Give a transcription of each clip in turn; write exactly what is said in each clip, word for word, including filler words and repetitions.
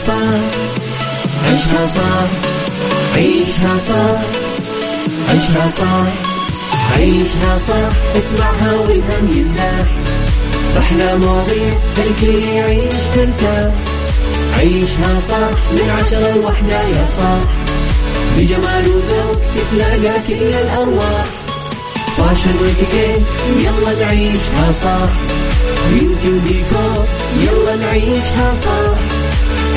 صح عيشها صح عيشها صح عيشها صح عيشها صح اسمعها والهم ينزاح أحلى مواضيع الكل يعيش فلتا عيشها صح من عشرة لوحدة يا صاح بجمال وذوق تتلاقى كل الأرواح فاشل واتيكيت يلا نعيشها صح بيوتي وديكور يلا نعيشها صح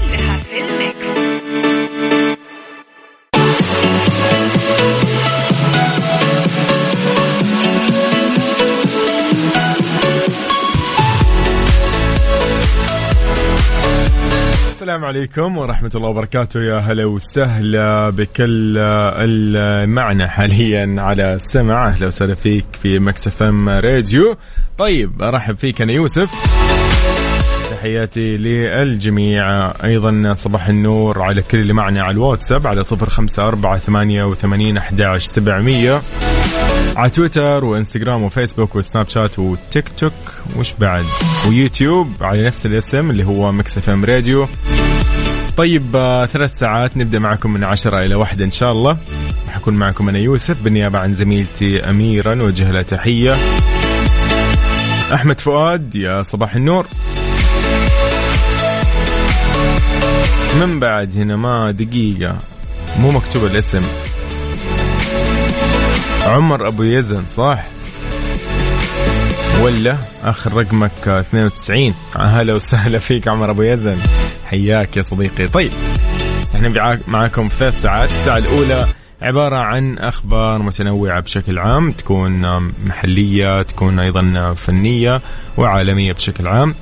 كلها في الميكس. السلام عليكم ورحمة الله وبركاته. يا هلا وسهلا بكل المعنى حاليا على السمع. أهلا وسهلا فيك في Mix إف إم راديو. طيب أرحب فيك أنا يوسف، تحياتي للجميع. أيضا صباح النور على كل اللي معنا على الواتساب على صفر خمسة أربعة ثمانية وثمانين أحد عشر سبعمية، على تويتر وإنستغرام وفيسبوك وسناب شات وتيك توك وش بعد ويوتيوب على نفس الاسم اللي هو Mix إف إم راديو. طيب ثلاث ساعات نبدأ معكم من عشرة إلى واحدة إن شاء الله. رح أكون معكم أنا يوسف بالنيابة عن زميلتي أميرة، نوجه لها تحية. أحمد فؤاد يا صباح النور. من بعد هنا ما دقيقة مو مكتوب الاسم، عمر ابو يزن صح ولا اخر رقمك اثنين وتسعين؟ اهلا وسهلا فيك عمر ابو يزن، حياك يا صديقي. طيب احنا معاكم في ثلاث ساعات. الساعه الاولى عباره عن اخبار متنوعه بشكل عام، تكون محليه تكون ايضا فنيه وعالميه بشكل عام.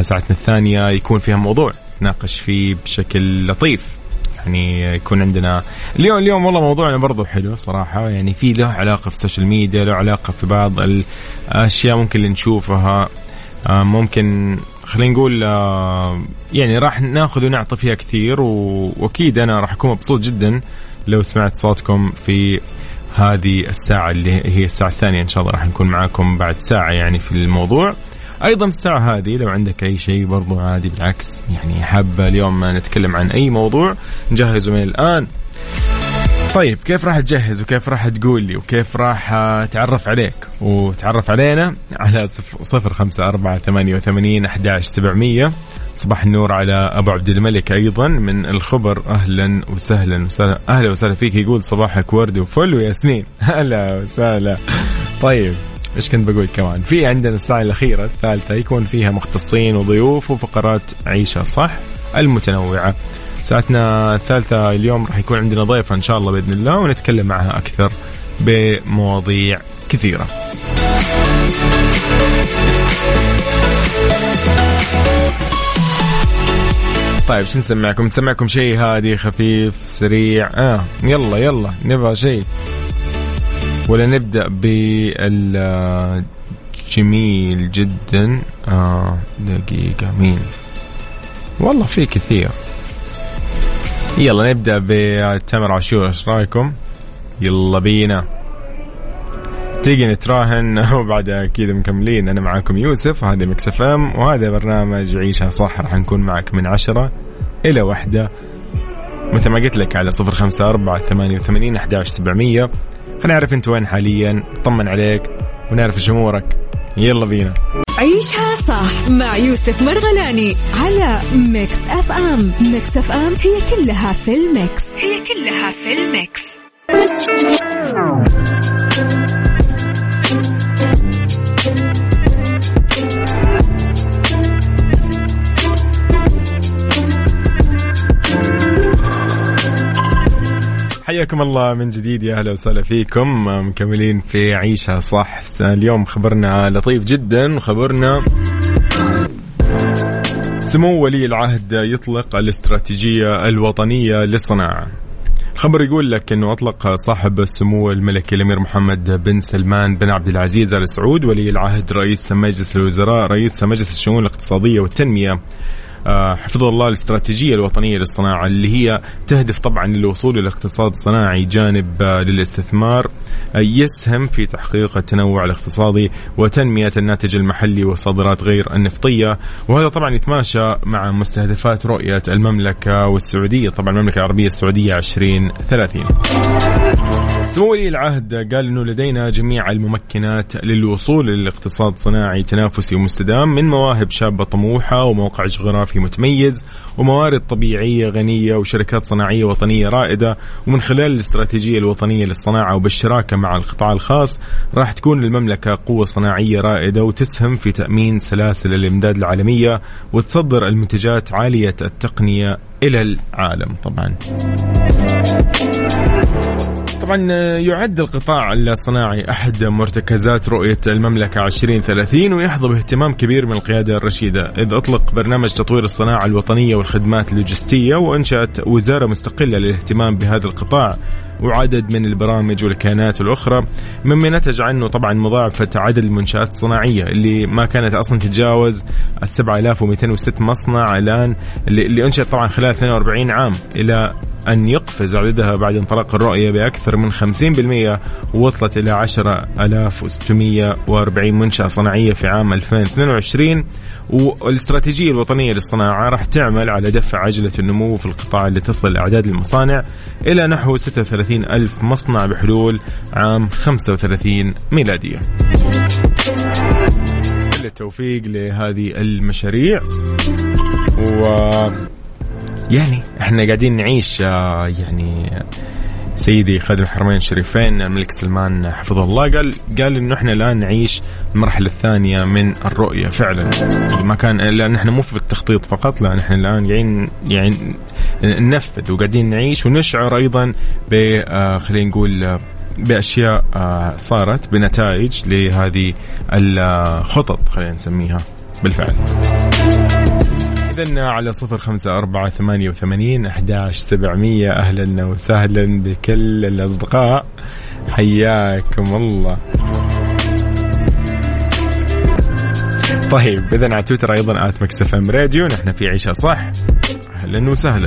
ساعتنا الثانيه يكون فيها موضوع نتناقش فيه بشكل لطيف، يعني يكون عندنا اليوم اليوم والله موضوعنا برضو حلو صراحة، يعني في له علاقة في السوشيال ميديا، له علاقة في بعض الأشياء ممكن اللي نشوفها، ممكن خلينا نقول يعني راح ناخذ ونعطي فيها كثير، وأكيد أنا راح أكون مبسوط جدا لو سمعت صوتكم في هذه الساعة اللي هي الساعة الثانية. إن شاء الله راح نكون معاكم بعد ساعة يعني في الموضوع. أيضا الساعة هذه لو عندك أي شيء برضو عادي، بالعكس يعني حابة اليوم نتكلم عن أي موضوع نجهزه من الآن. طيب كيف راح تجهز وكيف راح تقول لي وكيف راح تعرف عليك وتعرف علينا؟ على صفر خمسة أربعة ثمانية وثمانين أحد عشر سبعمية. صباح النور على أبو عبد الملك أيضا من الخبر، أهلا وسهلا وسهلا. أهلا وسهلا فيك، يقول صباحك ورد وفل وياسمين. أهلا وسهلا. طيب إيش كنت بقول كمان؟ في عندنا الساعة الأخيرة الثالثة يكون فيها مختصين وضيوف وفقرات عيشة صح المتنوعة. ساعتنا الثالثة اليوم راح يكون عندنا ضيفة إن شاء الله بإذن الله، ونتكلم معها أكثر بمواضيع كثيرة. طيب شو نسمعكم؟ نسمعكم شيء هادي خفيف سريع؟ آه يلا يلا نبغى شيء، ولا نبدأ بالجميل جدا؟ آه دقيقة مين والله في كثير. يلا نبدأ بتامر عاشور، ايش رايكم؟ يلا بينا تيجي نتراهن وبعدها أكيد مكملين. أنا معاكم يوسف، هذا Mix إف إم وهذا برنامج عيشها صح. راح نكون معك من عشرة إلى واحدة مثل ما قلت لك على صفر خمسة أربعة ثمانية وثمانين أحد عشر سبعمية. خلينا نعرف انت وين حاليا، نطمن عليك ونعرف ايش امورك. يلا بينا عيشها صح مع يوسف مرغلاني على Mix إف إم. Mix إف إم هي كلها في الميكس. هي كلها في الميكس. حياكم الله من جديد، يا أهلا وسهلا فيكم. مكملين في عيشها صح. اليوم خبرنا لطيف جدا، خبرنا سمو ولي العهد يطلق الاستراتيجية الوطنية للصناعة. الخبر يقول لك أنه أطلق صاحب السمو الملكي الأمير محمد بن سلمان بن عبد العزيز ال سعود ولي العهد رئيس مجلس الوزراء رئيس مجلس الشؤون الاقتصادية والتنمية حفظ الله الاستراتيجية الوطنية للصناعة اللي هي تهدف طبعا للوصول إلى اقتصاد صناعي جانب للاستثمار يسهم في تحقيق التنوع الاقتصادي وتنمية الناتج المحلي والصادرات غير النفطية، وهذا طبعا يتماشى مع مستهدفات رؤية المملكة والسعودية، طبعا المملكة العربية السعودية عشرين ثلاثين. سمو ولي العهد قال أنه لدينا جميع الممكنات للوصول للاقتصاد صناعي تنافسي ومستدام من مواهب شابة طموحة وموقع جغرافي متميز وموارد طبيعية غنية وشركات صناعية وطنية رائدة، ومن خلال الاستراتيجية الوطنية للصناعة وبالشراكة مع القطاع الخاص راح تكون المملكة قوة صناعية رائدة وتسهم في تأمين سلاسل الإمداد العالمية وتصدر المنتجات عالية التقنية إلى العالم. طبعا طبعا يعد القطاع الصناعي أحد مرتكزات رؤية المملكة عشرين ثلاثين ويحظى باهتمام كبير من القيادة الرشيدة، إذ أطلق برنامج تطوير الصناعة الوطنية والخدمات اللوجستية وأنشأت وزارة مستقلة للاهتمام بهذا القطاع وعدد من البرامج والكيانات الأخرى، مما نتج عنه طبعا مضاعفة عدد المنشآت الصناعية اللي ما كانت أصلا تتجاوز سبعة آلاف ومئتين وستة مصنع الآن اللي أنشأت طبعا خلال اثنين وأربعين عام، إلى أن يقفز عددها بعد انطلاق الرؤية بأكثر من خمسين بالمئة ووصلت إلى عشرة آلاف وستمئة وأربعين منشأة صناعية في عام ألفين واثنين وعشرين. والاستراتيجية الوطنية للصناعة راح تعمل على دفع عجلة النمو في القطاع لتصل أعداد المصانع إلى نحو ستة وثلاثين ألف مصنع بحلول عام خمسة وثلاثين ميلادية. كل التوفيق لهذه المشاريع، و يعني احنا قاعدين نعيش يعني سيدي خادم الحرمين الشريفين الملك سلمان حفظه الله قال قال انه احنا الان نعيش المرحله الثانيه من الرؤيه فعلا، ما كان لان احنا مو في التخطيط فقط، لان احنا الان قاعدين يعني ننفذ وقاعدين نعيش ونشعر ايضا ب خلينا نقول باشياء صارت بنتائج لهذه الخطط خلينا نسميها بالفعل. إذن على صفر خمسة أربعة ثمانية وثمانين أحداش سبعمية أهلا وسهلا بكل الأصدقاء، حياكم الله. طيب إذن على تويتر أيضا آت ميكس إف إم راديو، نحن في عيشة صح، أهلا وسهلا.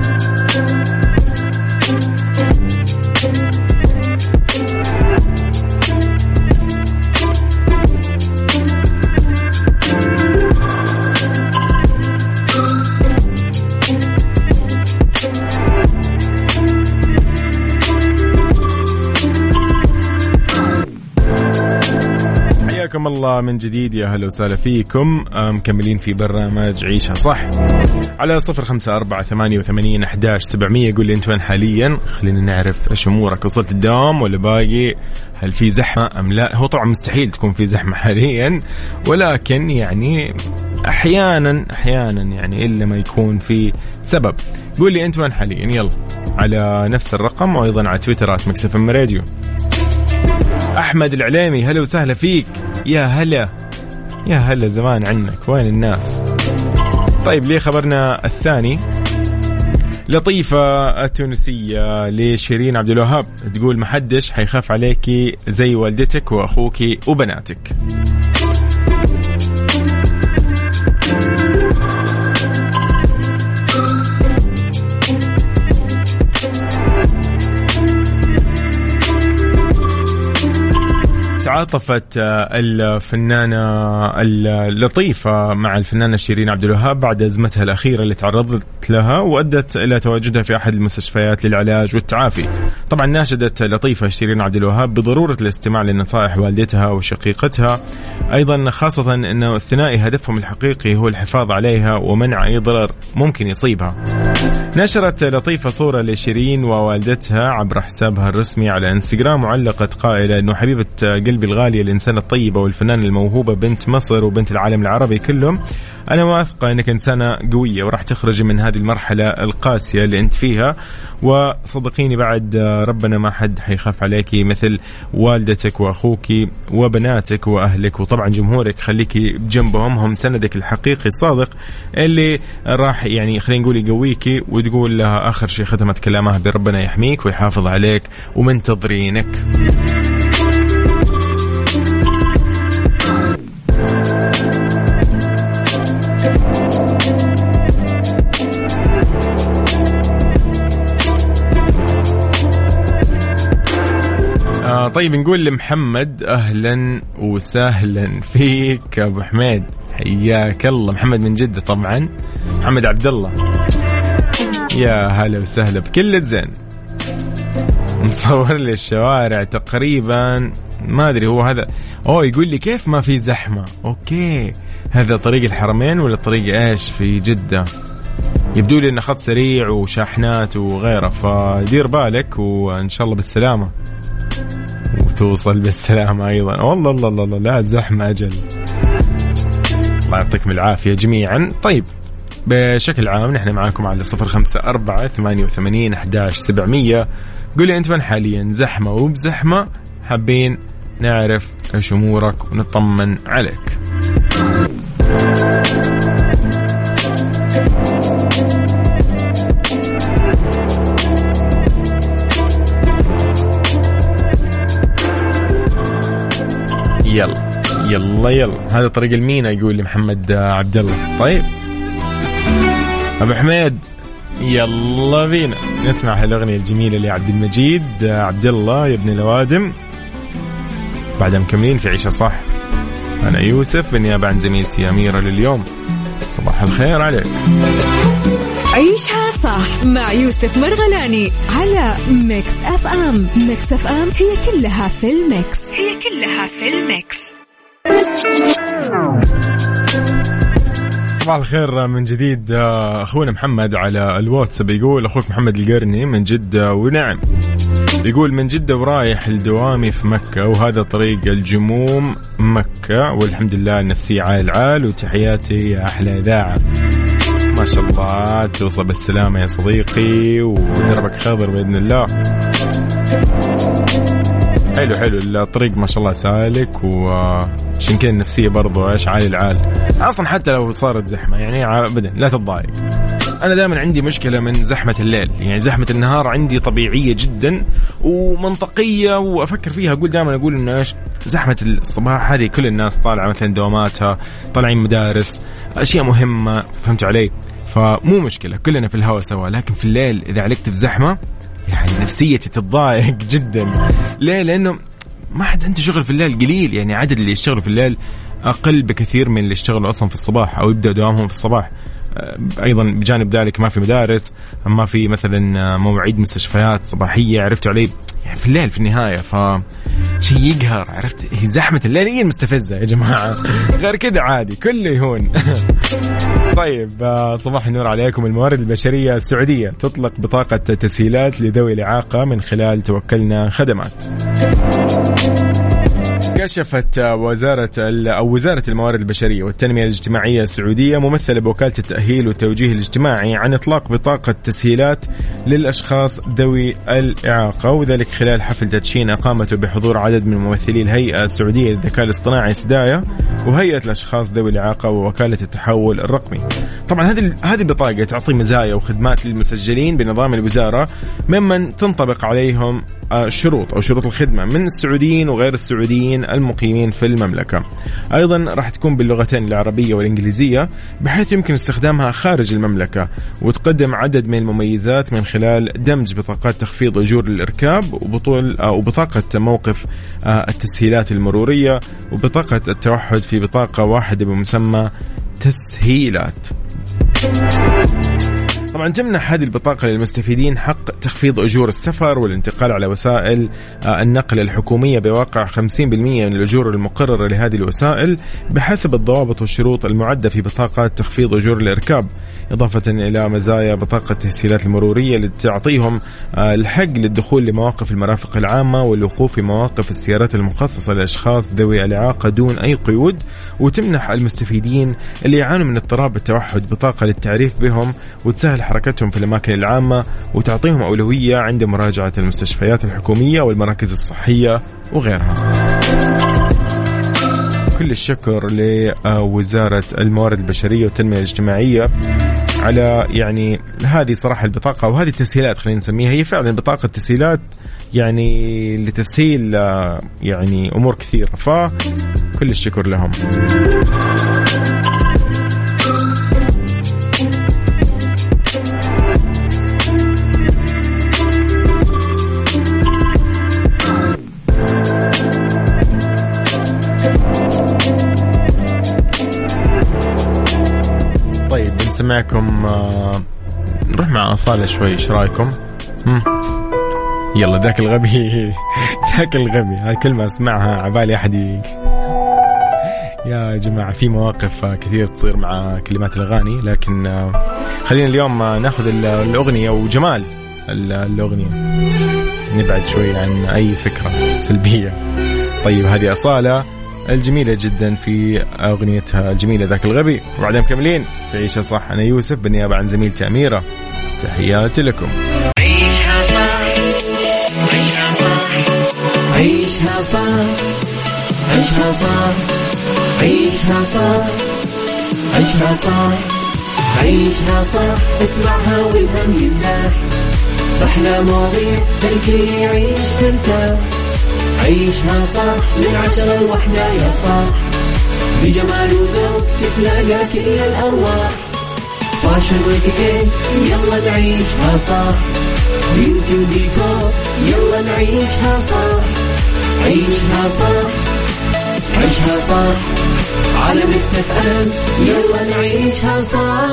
حياكم الله من جديد، يا هلا وسهلا فيكم، مكملين في برنامج عيشها صح على صفر خمسة أربعة ثمانية وثمانين أحداش سبعمية. قول لي أنت وين حاليا، خلينا نعرف إيش أمورك، وصلت الدوام ولا باقي، هل في زحمة أم لا؟ هو طبعا مستحيل تكون في زحمة حاليا، ولكن يعني أحيانا أحيانا يعني إلا ما يكون في سبب. قول لي أنت وين حاليا، يلا على نفس الرقم وأيضا على تويترات ميكس إف إم راديو. أحمد العليمي هلا وسهلا فيك، يا هلا يا هلا، زمان عنك، وين الناس؟ طيب ليه خبرنا الثاني، لطيفة التونسية لشيرين عبدالوهاب تقول محدش حيخاف عليكي زي والدتك وأخوكي وبناتك. تعاطفت الفنانة اللطيفة مع الفنانة شيرين عبدالوهاب بعد أزمتها الأخيرة اللي تعرضت لها وأدت إلى تواجدها في أحد المستشفيات للعلاج والتعافي. طبعا ناشدت لطيفة شيرين عبدالوهاب بضرورة الاستماع لنصائح والدتها وشقيقتها أيضا، خاصة أن الثنائي هدفهم الحقيقي هو الحفاظ عليها ومنع أي ضرر ممكن يصيبها. نشرت لطيفة صورة لشيرين ووالدتها عبر حسابها الرسمي على إنستغرام وعلقت قائلة أنه حبيبة قلبي الغالية الإنسانة الطيبة والفنانة الموهوبة بنت مصر وبنت العالم العربي كلهم. أنا واثقة أنك إنسانة قوية وراح تخرجي من هذه المرحلة القاسية اللي أنت فيها، وصدقيني بعد ربنا ما حد حيخاف عليكي مثل والدتك وأخوك وبناتك وأهلك، وطبعا جمهورك خليكي بجنبهم، هم سندك الحقيقي الصادق اللي راح يعني خلينا نقول يقويكي، وتقول لها آخر شيء ختمت كلامها بربنا يحميك ويحافظ عليك ومنتظرينك. آه طيب نقول لمحمد أهلا وسهلا فيك يا أبو حميد، حياك الله. محمد من جدة طبعا، محمد عبد الله، يا هلا وسهلا بكل الزين. مصور لي الشوارع تقريبا، ما أدري هو هذا. أوه يقول لي كيف ما في زحمة؟ أوكي هذا طريق الحرمين ولا طريق إيش في جدة؟ يبدو لي إنه خط سريع وشاحنات وغيره، فدير بالك وإن شاء الله بالسلامة وتوصل بالسلامة أيضا. والله الله الله لا زحمة أجل. الله يعطيكم العافية جميعا. طيب بشكل عام نحن معاكم على صفر خمسة أربعة ثمانية وثمانين أحد عشر سبعمية. قولي أنت من حاليا زحمة وبزحمة، حابين نعرف إيش أمورك ونطمن عليك. يلا يلا يلا هذا طريق المينا يقول لي محمد عبد الله. طيب أبو حميد يلا بينا نسمع هالأغنية الجميلة لعبد المجيد عبد الله يا ابن الوادم، بعدها مكملين في عيشة صح. أنا يوسف بالنيابة عن زميلتي أميرة لليوم، صباح الخير عليك. عيشها صح مع يوسف مرغلاني على ميكس أف أم. ميكس أف أم هي كلها في الميكس، هي كلها في الميكس. صباح الخير من جديد أخونا محمد على الواتساب، يقول أخوك محمد القرني من جدة، ونعم يقول من جدة ورايح لدوامي في مكة، وهذا طريق الجموم مكة، والحمد لله النفسية عال عال، وتحياتي يا أحلى إذاعة. ما شاء الله توصل بالسلامة يا صديقي، ودربك خضر بإذن الله. حلو حلو الطريق ما شاء الله سالك، وشين كان النفسية برضو ايش عالي العال اصلا، حتى لو صارت زحمة يعني ابدا لا تتضايق. انا دائما عندي مشكلة من زحمة الليل، يعني زحمة النهار عندي طبيعية جدا ومنطقية وافكر فيها، اقول دائما اقول انه ايش زحمة الصباح هذه كل الناس طالعة مثلا دواماتها، طالعين مدارس، اشياء مهمة، فهمتوا علي؟ فمو مشكلة كلنا في الهوا سوا، لكن في الليل اذا علقت في زحمة يعني نفسيتي تتضايق جدا. ليه؟ لأنه ما حد عنده شغل في الليل، قليل يعني عدد اللي يشتغلوا في الليل أقل بكثير من اللي يشتغلوا أصلا في الصباح أو يبدأ دوامهم في الصباح. أيضا بجانب ذلك ما في مدارس، ما في مثلا مواعيد مستشفيات صباحية، عرفت عليه يعني في الليل في النهاية، فشي يقهر، عرفت؟ هي زحمة الليل هي المستفزة يا جماعة، غير كده عادي كله يهون. طيب صباح النور عليكم. الموارد البشرية السعودية تطلق بطاقة تسهيلات لذوي الإعاقة من خلال توكلنا خدمات. كشفت وزارة أو وزارة الموارد البشرية والتنمية الاجتماعية السعودية ممثلة بوكالة التأهيل والتوجيه الاجتماعي عن إطلاق بطاقة تسهيلات للأشخاص ذوي الإعاقة، وذلك خلال حفل تدشين أقامته بحضور عدد من ممثلي الهيئة السعودية للذكاء الاصطناعي سدايا وهيئة الأشخاص ذوي الإعاقة ووكالة التحول الرقمي. طبعا هذه هذه البطاقة تعطي مزايا وخدمات للمسجلين بنظام الوزارة، ممن تنطبق عليهم شروط أو شروط الخدمة من السعوديين وغير السعوديين المقيمين في المملكة. أيضا راح تكون باللغتين العربية والإنجليزية بحيث يمكن استخدامها خارج المملكة، وتقدم عدد من المميزات من خلال دمج بطاقات تخفيض أجور الإركاب وبطول أو بطاقة موقف التسهيلات المرورية وبطاقة التوحد في بطاقة واحدة بمسمى تسهيلات. طبعا تمنح هذه البطاقة للمستفيدين حق تخفيض أجور السفر والانتقال على وسائل النقل الحكومية بواقع خمسين بالمئة من الأجور المقررة لهذه الوسائل بحسب الضوابط والشروط المعدة في بطاقة تخفيض أجور الإركاب، إضافة إلى مزايا بطاقة التسهيلات المرورية اللي تعطيهم الحق للدخول لمواقف المرافق العامة والوقوف في مواقف السيارات المخصصة لأشخاص ذوي الإعاقة دون أي قيود. وتمنح المستفيدين اللي يعانوا من اضطراب التوحد بطاقة للتعريف بهم وتسهل حركتهم في الأماكن العامة وتعطيهم أولوية عند مراجعة المستشفيات الحكومية والمراكز الصحية وغيرها. كل الشكر لوزارة الموارد البشرية والتنمية الاجتماعية على يعني هذه صراحة البطاقة وهذه التسهيلات، خلينا نسميها هي فعلا بطاقة تسهيلات يعني لتسهيل يعني أمور كثيرة، فكل الشكر لهم. معكم نروح مع أصالة شوي، ايش رايكم؟ مم. يلا ذاك الغبي ذاك الغبي هاي كلمة اسمعها عبالي أحد. يا جماعة في مواقف كثير تصير مع كلمات الأغاني، لكن خلينا اليوم ناخذ الأغنية وجمال الأغنية، نبعد شوي عن أي فكرة سلبية. طيب هذه أصالة الجميلة جدا في أغنيتها الجميلة ذاك الغبي، وبعدين مكملين في عيشة صح. أنا يوسف بالنيابة عن زميلتي أميرة، تحياتي لكم. عيشها صح عيشها صح عيشها صح عيشها صح عيشها صح عيشها صح عيشها صح اسمعها والهم ينزاح، أحلى مواضيع الكل يعيش ترتاح. عيشها صح من عشرة الوحدة يا صاح، بجمال وذوق تتلاقى كل الأرواح، فاشل واتيكيت يلا نعيشها صح، بيوتي وديكور يلا نعيشها صح. عيشها صح عيشها صح على ميكس إف إم يلا نعيشها صح.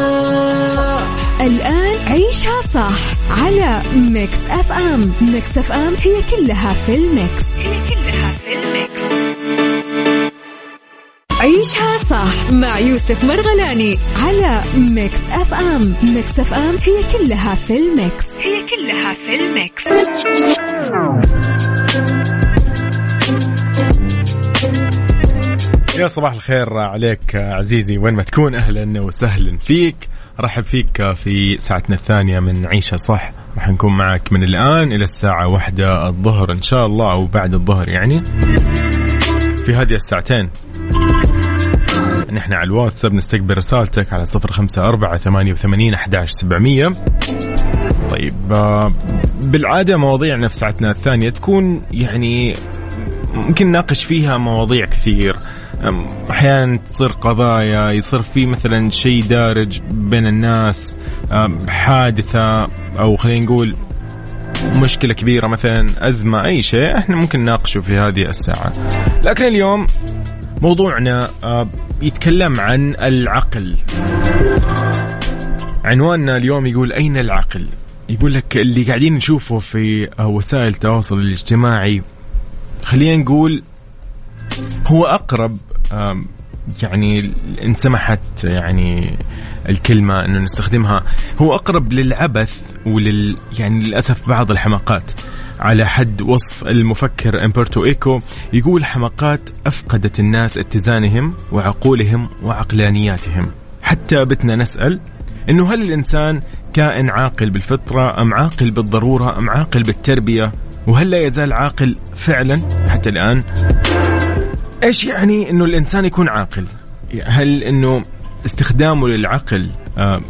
الآن عيشها صح على ميكس إف إم. ميكس إف إم هي كلها في الميكس، هي كلها في الميكس. عيشها صح مع يوسف مرغلاني على ميكس إف إم. ميكس إف إم هي كلها في الميكس، هي كلها في الميكس. يا صباح الخير عليك عزيزي وين ما تكون، أهلا وسهلا فيك، رحب فيك في ساعتنا الثانية من عيشة صح. رح نكون معك من الآن إلى الساعة واحدة الظهر إن شاء الله، أو بعد الظهر يعني في هذه الساعتين. نحن على الواتساب نستقبل رسالتك على صفر خمسة أربعة ثمانية ثمانية أحد عشر سبعمية. طيب بالعادة مواضيعنا في ساعتنا الثانية تكون يعني ممكن نناقش فيها مواضيع كثير، أحيانا تصير قضايا، يصير في مثلا شيء دارج بين الناس، حادثة أو خلينا نقول مشكلة كبيرة مثلا، أزمة، أي شيء احنا ممكن نناقشه في هذه الساعة. لكن اليوم موضوعنا يتكلم عن العقل. عنواننا اليوم يقول أين العقل؟ يقول لك اللي قاعدين نشوفه في وسائل التواصل الاجتماعي خلينا نقول هو أقرب يعني، إن سمحت يعني الكلمة إنه نستخدمها، هو أقرب للعبث ولل يعني للأسف بعض الحماقات، على حد وصف المفكر أمبرتو إيكو. يقول حماقات أفقدت الناس اتزانهم وعقولهم وعقلانياتهم، حتى بتنا نسأل إنه هل الإنسان كائن عاقل بالفطرة أم عاقل بالضرورة أم عاقل بالتربية؟ وهل لا يزال عاقل فعلا حتى الآن؟ إيش يعني إنه الإنسان يكون عاقل؟ هل إنه استخدامه للعقل آه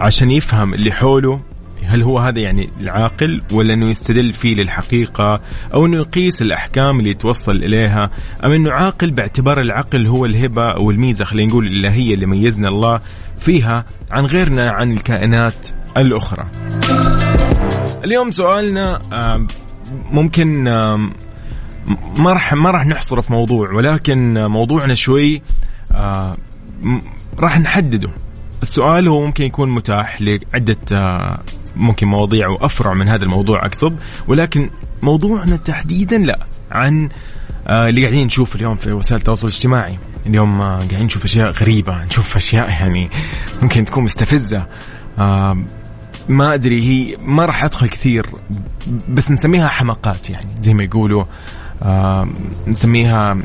عشان يفهم اللي حوله، هل هو هذا يعني العاقل، ولا إنه يستدل فيه للحقيقة، أو إنه يقيس الأحكام اللي يتوصل إليها، أم إنه عاقل باعتبار العقل هو الهبة أو الميزة خلينا نقول الإلهية اللي ميزنا الله فيها عن غيرنا، عن الكائنات الأخرى؟ اليوم سؤالنا آه ممكن آه ما رح ما رح نحصره في موضوع، ولكن موضوعنا شوي آه راح نحدده السؤال هو ممكن يكون متاح لعدة ممكن مواضيع وأفرع من هذا الموضوع أقصد، ولكن موضوعنا تحديدا لا عن اللي قاعدين نشوف اليوم في وسائل التواصل الاجتماعي. اليوم قاعدين نشوف أشياء غريبة، نشوف أشياء يعني ممكن تكون مستفزة، ما أدري، هي ما راح أدخل كثير بس نسميها حماقات، يعني زي ما يقولوا آه نسميها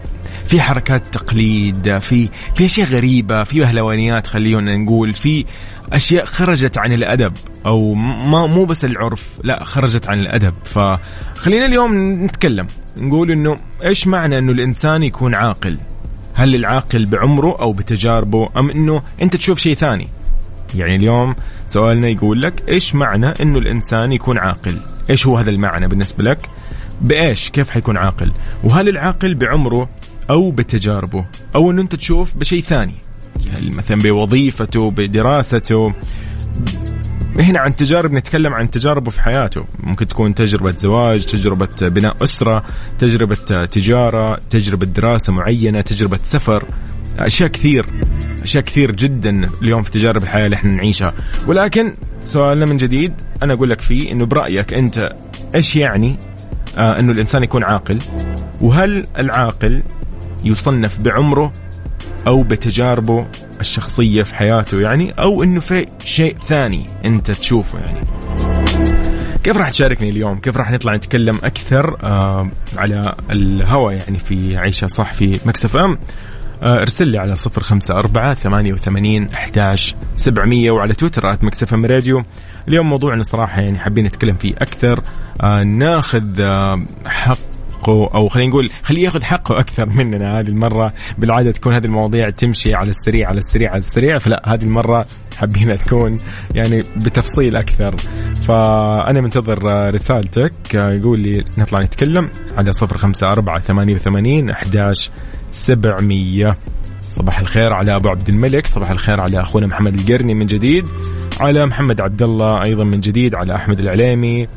في حركات تقليد، في في أشياء غريبة، في بهلوانيات، خلينا نقول في أشياء خرجت عن الأدب، أو ما مو بس العرف، لا خرجت عن الأدب. فخلينا اليوم نتكلم نقول إنه إيش معنى إنه الإنسان يكون عاقل؟ هل العاقل بعمره أو بتجاربه، أم إنه أنت تشوف شيء ثاني؟ يعني اليوم سؤالنا يقول لك إيش معنى إنه الإنسان يكون عاقل؟ إيش هو هذا المعنى بالنسبة لك؟ بإيش كيف حيكون عاقل؟ وهل العاقل بعمره أو بتجاربه، أو أنه أنت تشوف بشيء ثاني، يعني مثلا بوظيفته، بدراسته؟ هنا عن تجارب، نتكلم عن تجاربه في حياته، ممكن تكون تجربة زواج، تجربة بناء أسرة، تجربة تجارة، تجربة دراسة معينة، تجربة سفر، أشياء كثير أشياء كثير جدا اليوم في تجارب الحياة اللي احنا نعيشها. ولكن سؤالنا من جديد أنا أقول لك فيه إنه برأيك أنت إيش يعني آه إنه الإنسان يكون عاقل؟ وهل العاقل يصنف بعمره أو بتجاربه الشخصية في حياته يعني، أو إنه في شيء ثاني أنت تشوفه يعني؟ كيف راح تشاركني اليوم؟ كيف راح نطلع نتكلم أكثر آه على الهواء يعني في عيشة صح في ميكس إف إم؟ ارسل لي على صفر خمسة أربعة ثمانية وثمانين أحد عشر سبعمية، وعلى تويتر ميكس إف إم راديو. اليوم موضوعنا صراحة يعني حابين نتكلم فيه أكثر، آه ناخذ آه حقه، أو خلينا نقول خليه ياخذ حقه أكثر مننا هذه المرة. بالعادة تكون هذه المواضيع تمشي على السريع على السريع على السريع، فلا هذه المرة حابين تكون يعني بتفصيل أكثر. فأنا منتظر رسالتك، يقول لي نطلع نتكلم على صفر خمسة أربعة ثمانية وثمانين أحد عشر سبعمية. صباح الخير على أبو عبد الملك، صباح الخير على أخونا محمد القرني من جديد، على محمد عبد الله أيضا من جديد، على أحمد العليمي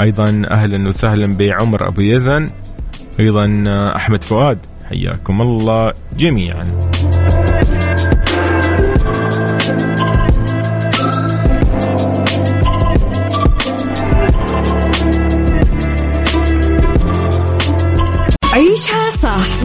أيضا أهلا وسهلا بعمر أبو يزن، أيضا أحمد فؤاد، حياكم الله جميعا. عيشها صح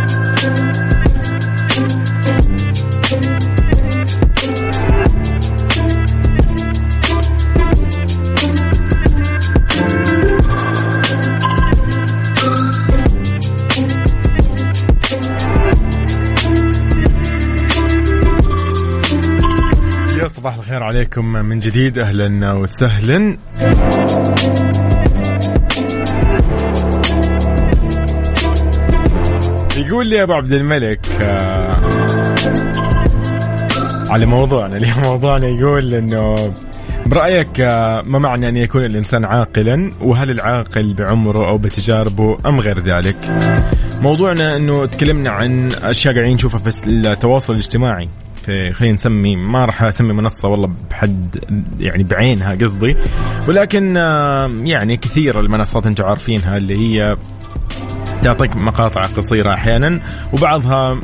صباح الخير عليكم من جديد، أهلا وسهلا. يقول لي أبو عبد الملك على موضوعنا اليوم، موضوعنا يقول إنه برأيك ما معنى أن يكون الإنسان عاقلا، وهل العاقل بعمره أو بتجاربه أم غير ذلك؟ موضوعنا إنه تكلمنا عن أشياء قاعدين نشوفها في التواصل الاجتماعي، في خلينا نسمي، ما راح أسمي منصة والله بحد يعني بعينها قصدي، ولكن يعني كثير المنصات أنتوا عارفينها اللي هي تعطيك مقاطع قصيرة أحيانا، وبعضها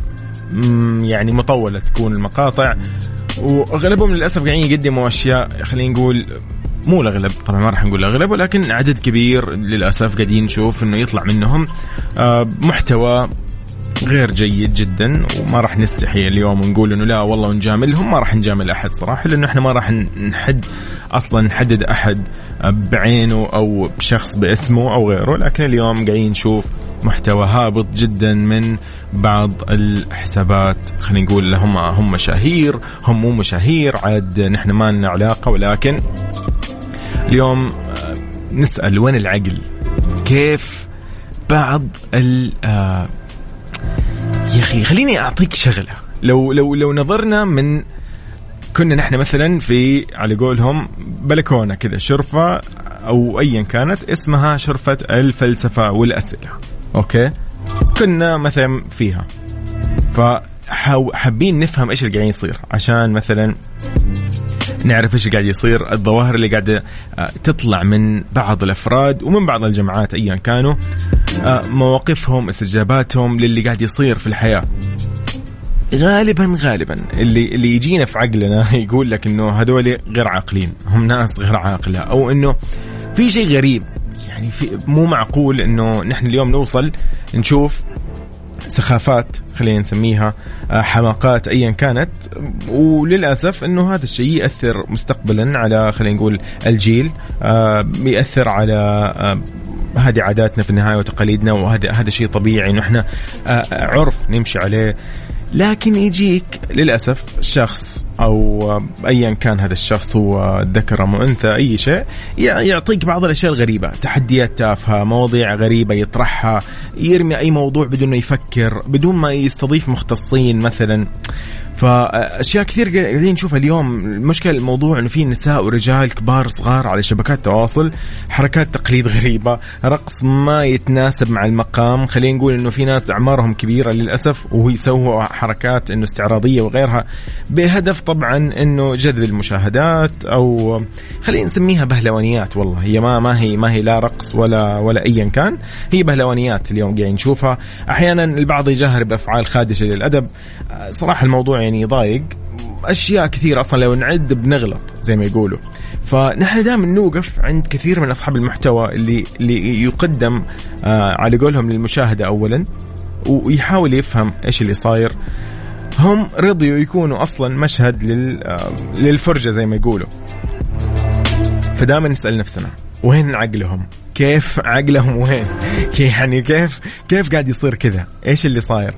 يعني مطولة تكون المقاطع، وأغلبهم للأسف قاعدين يقدموا أشياء، خلينا نقول مو الأغلب، طبعا ما راح نقول الأغلب، ولكن عدد كبير للأسف قاعدين نشوف إنه يطلع منهم محتوى غير جيد جدا. وما راح نستحي اليوم ونقول انه لا والله نجاملهم، ما راح نجامل احد صراحه، لانه احنا ما راح نحد اصلا نحدد احد بعينه او بشخص باسمه او غيره، لكن اليوم قاعدين نشوف محتوى هابط جدا من بعض الحسابات، خلينا نقول هم هم مشاهير، هم مو مشاهير عاد، نحن ما لنا علاقه. ولكن اليوم نسال وين العقل؟ كيف بعض ال يا أخي خليني أعطيك شغلة، لو لو لو نظرنا من كنا نحن مثلا في على قولهم بلكونة كذا، شرفة أو أيا كانت اسمها، شرفة الفلسفة والأسئلة، أوكي كنا مثلا فيها، فحابين نفهم إيش اللي قاعد يصير، عشان مثلا نعرف ايش قاعد يصير، الظواهر اللي قاعده تطلع من بعض الافراد ومن بعض الجماعات ايا كانوا، مواقفهم، استجاباتهم للي قاعد يصير في الحياه. غالبا غالبا اللي اللي يجينا في عقلنا يقول لك انه هذول غير عاقلين، هم ناس غير عاقله، او انه في شيء غريب، يعني في مو معقول انه نحن اليوم نوصل نشوف سخافات، خلينا نسميها حماقات ايا كانت. وللاسف انه هذا الشيء ياثر مستقبلا على، خلينا نقول، الجيل، ياثر على هذه عاداتنا في النهايه وتقاليدنا، وهذا هذا شيء طبيعي انه احنا عرف نمشي عليه. لكن يجيك للأسف شخص أو أيا كان هذا الشخص، هو ذكر أو أنثى أي شيء، يعطيك بعض الأشياء الغريبة، تحديات تافهة، مواضيع غريبة يطرحها، يرمي أي موضوع بدون ما يفكر، بدون ما يستضيف مختصين مثلا. فأشياء كثير قاعدين نشوفها اليوم. المشكلة الموضوع أنه في نساء ورجال، كبار صغار، على شبكات التواصل حركات تقليد غريبة، رقص ما يتناسب مع المقام، خلينا نقول أنه في ناس أعمارهم كبيرة للأسف ويسووا حركات أنه استعراضية وغيرها، بهدف طبعا أنه جذب المشاهدات، أو خلينا نسميها بهلوانيات. والله هي ما ما هي ما هي لا رقص ولا ولا أيا كان، هي بهلوانيات اليوم قاعدين نشوفها. أحيانا البعض يجهر بأفعال خادشة للأدب. صراحة الموضوع يعني ضايق، أشياء كثير أصلا لو نعد بنغلط زي ما يقولوا. فنحن دائما نوقف عند كثير من أصحاب المحتوى اللي, اللي يقدم آه على قولهم للمشاهدة أولا، ويحاول يفهم إيش اللي صاير. هم رضيوا يكونوا أصلا مشهد لل آه للفرجة زي ما يقولوا. فدائما نسأل نفسنا، وين عقلهم؟ كيف عقلهم وين؟ يعني كيف كيف قاعد يصير كذا؟ ايش اللي صاير؟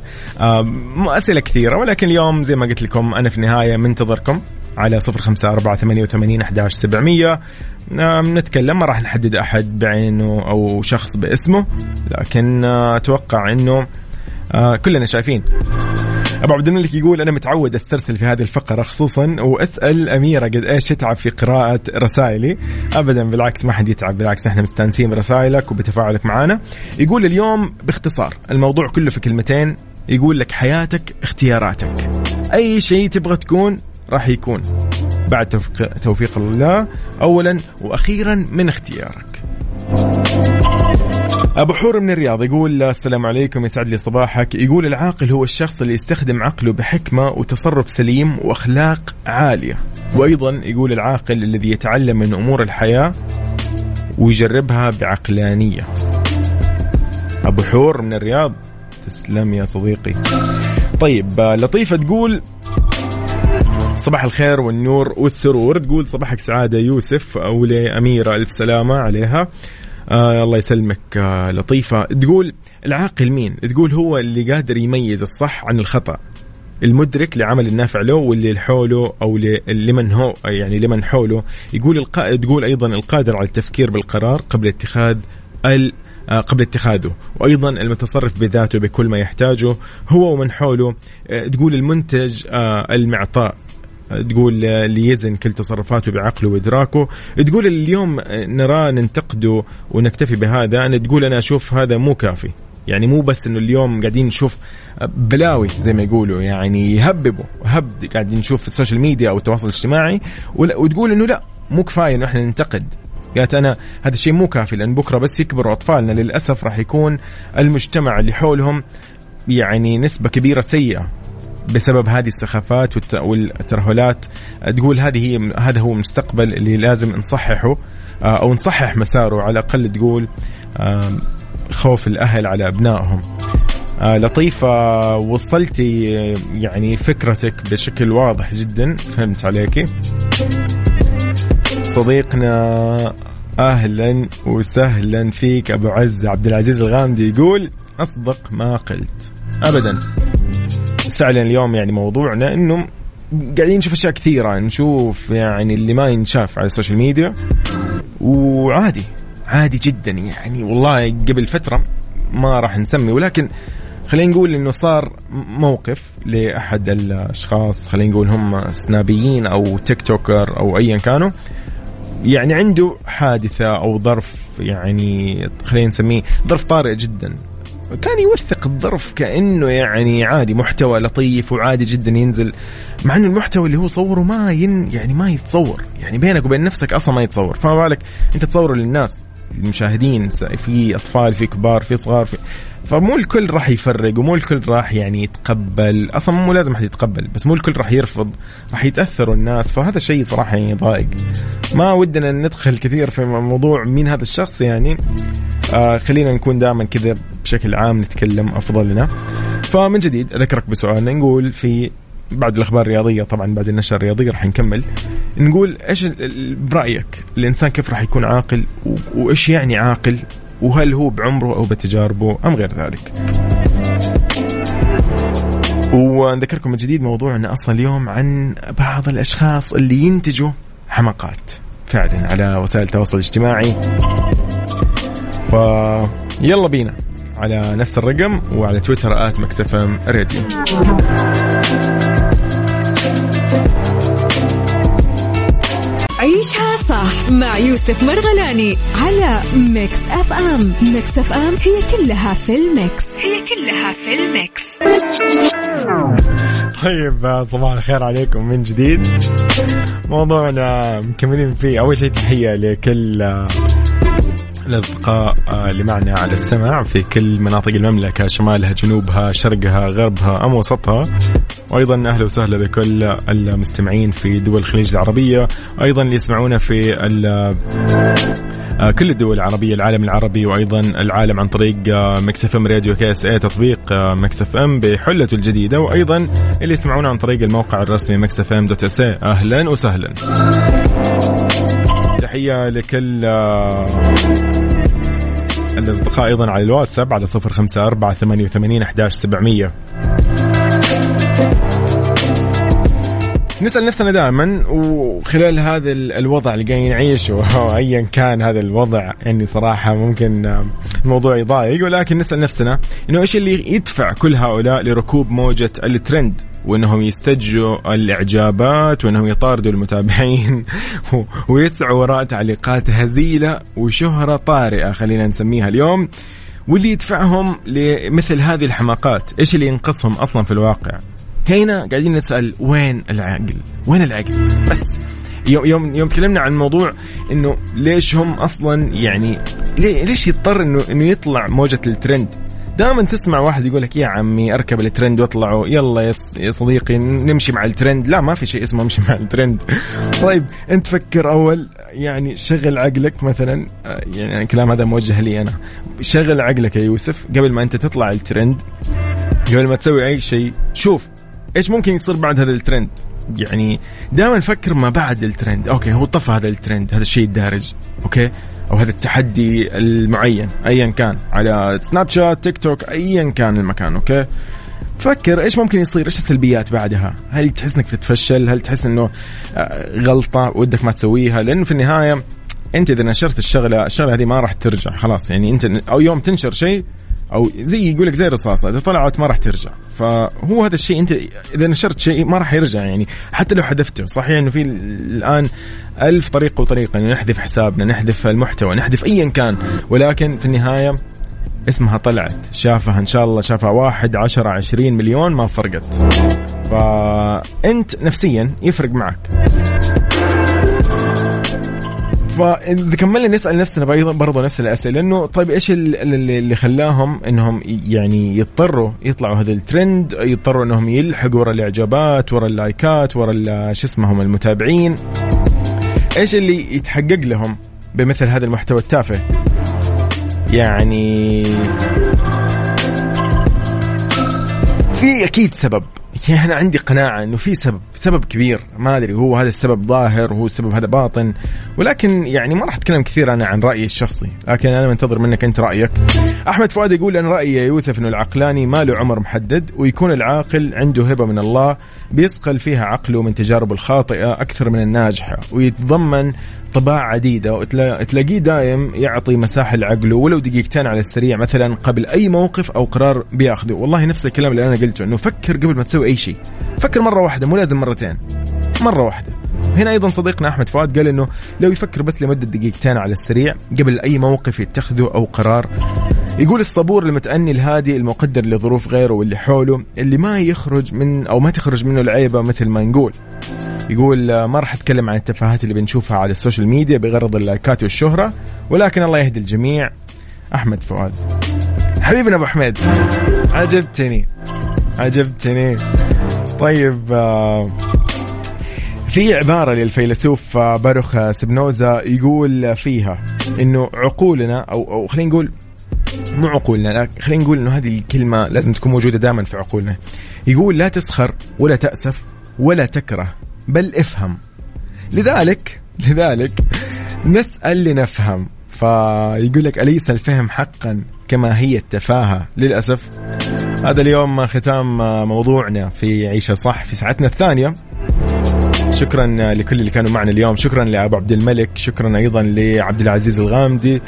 أسئلة كثيرة، ولكن اليوم زي ما قلت لكم أنا في النهاية منتظركم على صفر خمسة أربعة ثمانية ثمانية أحد عشر سبعمية. نتكلم، ما راح نحدد أحد بعينه أو شخص باسمه، لكن أتوقع أنه كلنا شايفين. أبو عبد الملك يقول أنا متعود أسترسل في هذه الفقرة خصوصا، وأسأل أميرة قد إيش تتعب في قراءة رسائلي. أبدا بالعكس، ما حد يتعب، بالعكس نحن مستانسين برسائلك وبتفاعلك معنا. يقول اليوم باختصار الموضوع كله في كلمتين، يقول لك حياتك اختياراتك، أي شيء تبغى تكون راح يكون بعد توفيق الله أولا وأخيرا من اختيارك. أبو حور من الرياض يقول السلام عليكم، يسعد لي صباحك. يقول العاقل هو الشخص اللي يستخدم عقله بحكمة وتصرف سليم وأخلاق عالية، وأيضا يقول العاقل الذي يتعلم من أمور الحياة ويجربها بعقلانية. أبو حور من الرياض، تسلم يا صديقي. طيب لطيفة تقول صباح الخير والنور والسرور، تقول صباحك سعادة يوسف، أولي أميرة ألف سلامة عليها. آه الله يسلمك. آه لطيفة تقول العاقل مين؟ تقول هو اللي قادر يميز الصح عن الخطأ، المدرك لعمل النافع له واللي حوله أو لمن هو، يعني لمن حوله. يقول القائد، تقول أيضا القادر على التفكير بالقرار قبل اتخاذ ال قبل اتخاذه، وأيضا المتصرف بذاته بكل ما يحتاجه هو ومن حوله. آه تقول المنتج آه المعطاء، تقول ليزن كل تصرفاته بعقله وإدراكه. تقول اليوم نرى ننتقده ونكتفي بهذا. أنا تقول أنا أشوف هذا مو كافي، يعني مو بس إنه اليوم قاعدين نشوف بلاوي زي ما يقولوا، يعني يهببوا هب قاعدين نشوف في السوشيال ميديا أو التواصل الاجتماعي، وتقول إنه لا مو كفاية إنه إحنا ننتقد. قالت أنا هذا الشيء مو كافي، لأن بكرة بس يكبروا أطفالنا للأسف راح يكون المجتمع اللي حولهم يعني نسبة كبيرة سيئة بسبب هذه السخافات والترهلات. تقول هذه هذا هو المستقبل اللي لازم نصححه أو نصحح مساره على الأقل. تقول خوف الأهل على أبنائهم. لطيفة وصلتي يعني فكرتك بشكل واضح جدا، فهمت عليكي صديقنا. أهلا وسهلا فيك أبو عز. عبد العزيز الغامدي يقول أصدق ما قلت أبدا. فعلا اليوم يعني موضوعنا انه قاعدين نشوف اشياء كثيره، نشوف يعني اللي ما ينشاف على السوشيال ميديا، وعادي عادي جدا. يعني والله قبل فتره ما راح نسمي، ولكن خلينا نقول انه صار موقف لاحد الاشخاص، خلينا نقول هم سنابيين او تيك توكر او ايا كانوا، يعني عنده حادثه او ظرف، يعني خلينا نسميه ظرف طارئ جدا كان يوثق الظرف كأنه يعني عادي، محتوى لطيف وعادي جدا ينزل، مع أنه المحتوى اللي هو صوره ما ين يعني ما يتصور، يعني بينك وبين نفسك أصلا ما يتصور، فما بالك أنت تصوره للناس المشاهدين، في أطفال في كبار في صغار في... فمو الكل راح يفرق ومو الكل راح يعني يتقبل، أصلا مو لازم حد يتقبل، بس مو الكل راح يرفض، راح يتأثروا الناس، فهذا شيء صراحة يعني ضائق. ما ودنا ندخل كثير في موضوع مين هذا الشخص يعني، آه خلينا نكون دائما كذا بشكل عام نتكلم أفضل لنا. فمن جديد أذكرك بسؤالنا، نقول في بعد الأخبار الرياضية طبعا بعد النشرة الرياضية راح نكمل، نقول إيش برأيك الإنسان كيف راح يكون عاقل، وإيش يعني عاقل، وهل هو بعمره أو بتجاربه أم غير ذلك. ونذكركم من جديد موضوعنا أصلا اليوم عن بعض الأشخاص اللي ينتجوا حماقات فعلا على وسائل التواصل الاجتماعي. فيلا بينا على نفس الرقم وعلى تويتر آت ميكس إف إم راديو. عيشها صح مع يوسف مرغلاني على ميكس أف أم. ميكس أف أم هي كلها في الميكس، هي كلها في الميكس. طيب صباح الخير عليكم من جديد، موضوعنا مكملين فيه. أول شيء تحية لكل الأصدقاء اللي معنا على السمع في كل مناطق المملكة، شمالها جنوبها شرقها غربها أم وسطها، وأيضا أهلا وسهلا بكل المستمعين في دول الخليج العربية، أيضا اللي يسمعونا في كل الدول العربية العالم العربي، وأيضا العالم عن طريق ميكس إف إم راديو كاس اي تطبيق ميكس إف إم بحلته الجديدة، وأيضا اللي يسمعونا عن طريق الموقع الرسمي ميكس إف إم دوت اس اي، أهلا وسهلا. تحية لكل الأصدقاء أيضا على الواتساب على صفر خمسة أربعة ثمانية وثمانين أحد عشر سبعمية. نسأل نفسنا دائما وخلال هذا الوضع اللي قاعدين نعيشه أيا كان هذا الوضع، يعني صراحة ممكن الموضوع يضايق، ولكن نسأل نفسنا إنه إيش اللي يدفع كل هؤلاء لركوب موجة الترند، وأنهم يستجوا الإعجابات، وأنهم يطاردوا المتابعين، ويسعوا وراء تعليقات هزيلة وشهرة طارئة خلينا نسميها اليوم، واللي يدفعهم لمثل هذه الحماقات. إيش اللي ينقصهم أصلا في الواقع؟ هنا قاعدين نسأل وين العقل، وين العقل؟ بس يوم يوم تكلمنا عن موضوع إنه ليش هم أصلا يعني ليش يضطر إنه إنه يطلع موجة الترند. دائما تسمع واحد يقولك يا عمي أركب الترند واطلعوا، يلا يا صديقي نمشي مع الترند. لا، ما في شيء اسمه نمشي مع الترند. طيب أنت فكر أول، يعني شغل عقلك مثلا، يعني الكلام هذا موجه لي أنا، شغل عقلك يا يوسف قبل ما أنت تطلع الترند، قبل ما تسوي أي شيء شوف إيش ممكن يصير بعد هذا الترند. يعني دائما نفكر ما بعد الترند، أوكي هو طفى هذا الترند، هذا الشيء الدارج أوكي، أو هذا التحدي المعين أيا كان على سناب شات تيك توك أيا كان المكان أوكي. فكر إيش ممكن يصير، إيش السلبيات بعدها، هل تحس إنك تتفشل، هل تحس إنه غلطة ودك ما تسويها، لأنه في النهاية أنت إذا نشرت الشغلة الشغلة هذه ما راح ترجع خلاص. يعني أنت أو يوم تنشر شيء أو زي يقولك زي رصاصة إذا طلعت ما راح ترجع، فهو هذا الشيء أنت إذا نشرت شيء ما راح يرجع، يعني حتى لو حذفته. صحيح إنه في الآن ألف طريقة وطريقة إنه نحذف حسابنا، نحذف المحتوى، نحذف أيا كان، ولكن في النهاية اسمها طلعت، شافها إن شاء الله شافها واحد عشرة عشرين مليون ما فرقت. فأنت نفسيا يفرق معك. فإذا كملنا نسأل نفسنا برضو نفس الأسئلة، إنه طيب إيش اللي خلاهم إنهم يعني يضطروا يطلعوا هذا الترند، يضطروا إنهم يلحقوا ورا الإعجابات ورا اللايكات ورا شو اسمهم المتابعين، إيش اللي يتحقق لهم بمثل هذا المحتوى التافه؟ يعني في أكيد سبب، يعني أنا عندي قناعة إنه في سبب، سبب كبير، ما أدري هو هذا السبب ظاهر وهو السبب هذا باطن، ولكن يعني ما راح أتكلم كثير أنا عن رأيي الشخصي، لكن أنا منتظر منك أنت رأيك. أحمد فؤاد يقول أن رأيي يا يوسف إنه العقلاني ما له عمر محدد، ويكون العاقل عنده هبة من الله بيسقل فيها عقله من تجاربه الخاطئة أكثر من الناجحة، ويتضمن طباع عديدة، وتلاقيه دائم يعطي مساحة لعقله ولو دقيقتين على السريع مثلا قبل أي موقف أو قرار بياخده. والله نفس الكلام اللي أنا قلته، إنه فكر قبل ما تسوي أي شيء، فكر مرة واحدة مو لازم مرتين، مرة واحدة. هنا أيضا صديقنا أحمد فؤاد قال إنه لو يفكر بس لمدة دقيقتين على السريع قبل أي موقف يتخذه أو قرار يقول الصبور المتأني الهادي المقدر لظروف غيره واللي حوله، اللي ما يخرج من أو ما تخرج منه العيبة مثل ما نقول. يقول ما راح أتكلم عن التفاهات اللي بنشوفها على السوشيال ميديا بغرض اللايكات والشهرة، ولكن الله يهدي الجميع. أحمد فؤاد حبيبنا أبو حميد، عجبتني عجبتني. طيب آه في عبارة للفيلسوف باروخ سبنوزا يقول فيها إنه عقولنا أو, أو خلينا نقول مو عقولنا، خلينا نقول إنه هذه الكلمة لازم تكون موجودة دائما في عقولنا. يقول لا تسخر ولا تأسف ولا تكره، بل افهم. لذلك لذلك نسأل لنفهم. فيقول لك أليس الفهم حقا كما هي التفاهة؟ للأسف. هذا اليوم ختام موضوعنا في عيشة صح في ساعتنا الثانية. شكرا لكل اللي كانوا معنا اليوم، شكرا لأبو عبد الملك، شكرا أيضا لعبد العزيز الغامدي،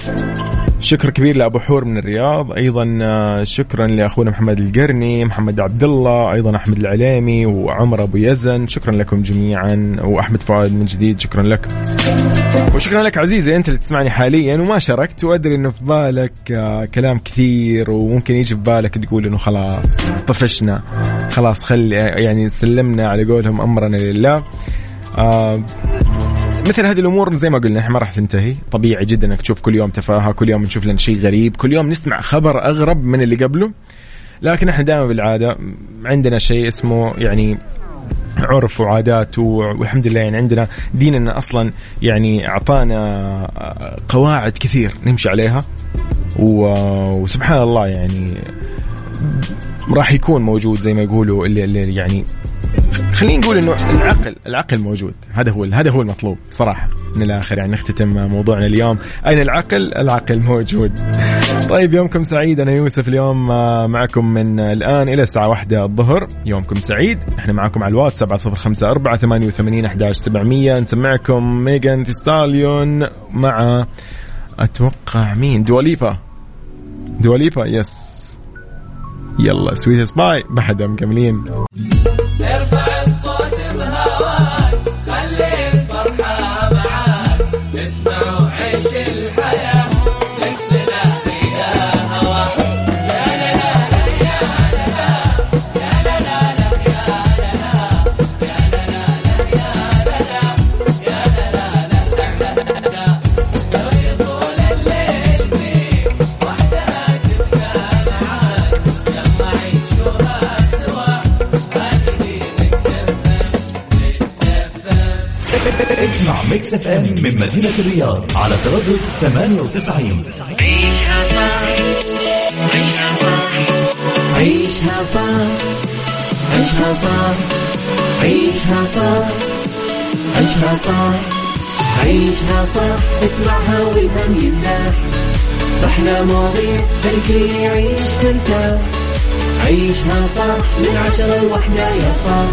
شكر كبير لأبو حور من الرياض، أيضا شكرا لأخونا محمد القرني، محمد عبد الله، أيضا أحمد العليمي وعمر ابو يزن، شكرا لكم جميعا. وأحمد فؤاد من جديد شكرا لك، وشكرا لك عزيزي أنت اللي تسمعني حاليا وما شاركت، وأدري أنه في بالك كلام كثير وممكن يجي في بالك تقول أنه خلاص طفشنا، خلاص خلي يعني سلمنا على قولهم أمرنا لله. آه مثل هذه الأمور زي ما قلنا إحنا ما راح تنتهي، طبيعي جدا أنك تشوف كل يوم تفاهة، كل يوم نشوف لنا شيء غريب، كل يوم نسمع خبر أغرب من اللي قبله، لكن إحنا دائما بالعادة عندنا شيء اسمه يعني عرف وعادات، والحمد لله يعني عندنا ديننا أصلا يعني أعطانا قواعد كثير نمشي عليها، وسبحان الله يعني راح يكون موجود زي ما يقولوا اللي, اللي يعني خلينا نقول إنه العقل العقل موجود. هذا هو هذا هو المطلوب صراحة من الآخر، يعني نختتم موضوعنا اليوم، أين العقل؟ العقل موجود. طيب يومكم سعيد، أنا يوسف اليوم معكم من الآن إلى الساعة واحدة الظهر، يومكم سعيد. إحنا معكم على الواتس سبعة صفر خمسة أربعة ثمانية وثمانين أحد عشر سبعمية. نسمعكم ميغان تيستاليون مع أتوقع مين، دواليفا دواليفا يس، يلا سويت سباي بحدا مكملين. ارفع الصوت بهواك، خلي الفرحة معاك، اسمع وعيش الحياة، نكسنا فيها هوا، يا لا لا لا يا لا لا، يا لا لا لا يا لا لا، يا لا لا لا يا لا لا، يا لا لا لا يا طول الليل بيك وحدها تبقى معاك، لما عيشوها اسمع ميكس اف ام من مدينة الرياض على تردد ثمانية وتسعين. عيشها صح، عيشها صح، عيشها صح، عيشها صح، عيشها صح، عيشها صح، عيشها صح، اسمعها والهم ينزاح، أحلى مواضيع خليك يعيش ترتاح، عيشها صح من عشرة لوحدة يا صاح،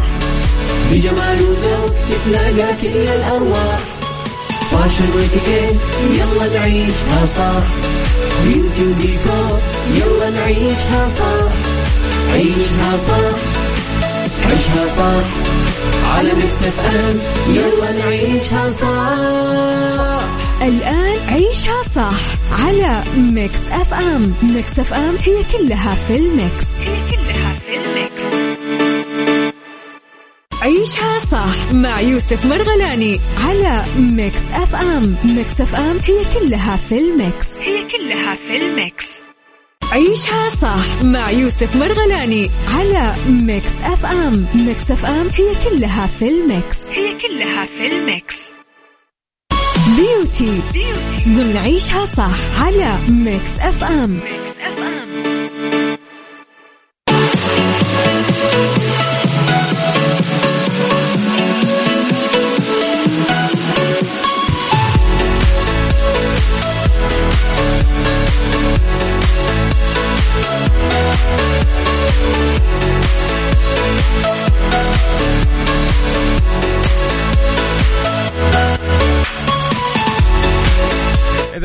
بجمال وذوق تتلاقى كل الأرواح، فاشل واتيكيت يلا نعيشها صح، بيوتي وديكور يلا نعيشها صح، عيشها صح، عيشها صح على ميكس اف ام، يلا نعيشها صح. الآن عيشها صح على ميكس اف ام. ميكس اف ام هي كلها في الميكس، هي كلها في الميكس. عيشها صح مع يوسف مرغلاني على ميكس اف ام. ميكس اف ام هي كلها في الميكس، هي كلها في الميكس. عيشها صح مع يوسف مرغلاني على ميكس اف ام. ميكس اف ام هي كلها في الميكس، هي كلها في الميكس. بيوتي ضمن عيشها صح على ميكس اف ام.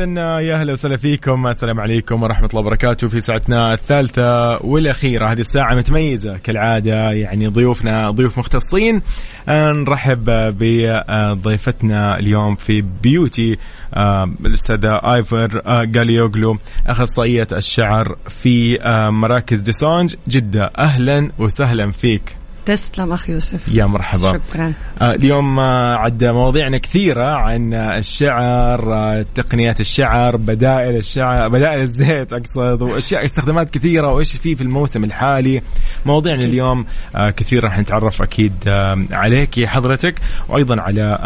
إذن يا أهلا وسهلا فيكم. السلام عليكم ورحمة الله وبركاته. في ساعتنا الثالثة والأخيرة هذه الساعة متميزة كالعادة، يعني ضيوفنا ضيوف مختصين. نرحب بضيفتنا اليوم في بيوتي الأستاذة إيفر غاليوغلو، أخصائية الشعر في مراكز ديسانج جدة. أهلا وسهلا فيك. تسلم أخي يوسف، يا مرحبا. شكرا. اليوم عد مواضيعنا كثيرة عن الشعر، تقنيات الشعر، بدائل الشعر، بدائل الزيت أقصد، وأشياء استخدامات كثيرة وإيش فيه في الموسم الحالي. مواضيعنا اليوم كثيرة، راح نتعرف أكيد عليك يا حضرتك، وأيضا على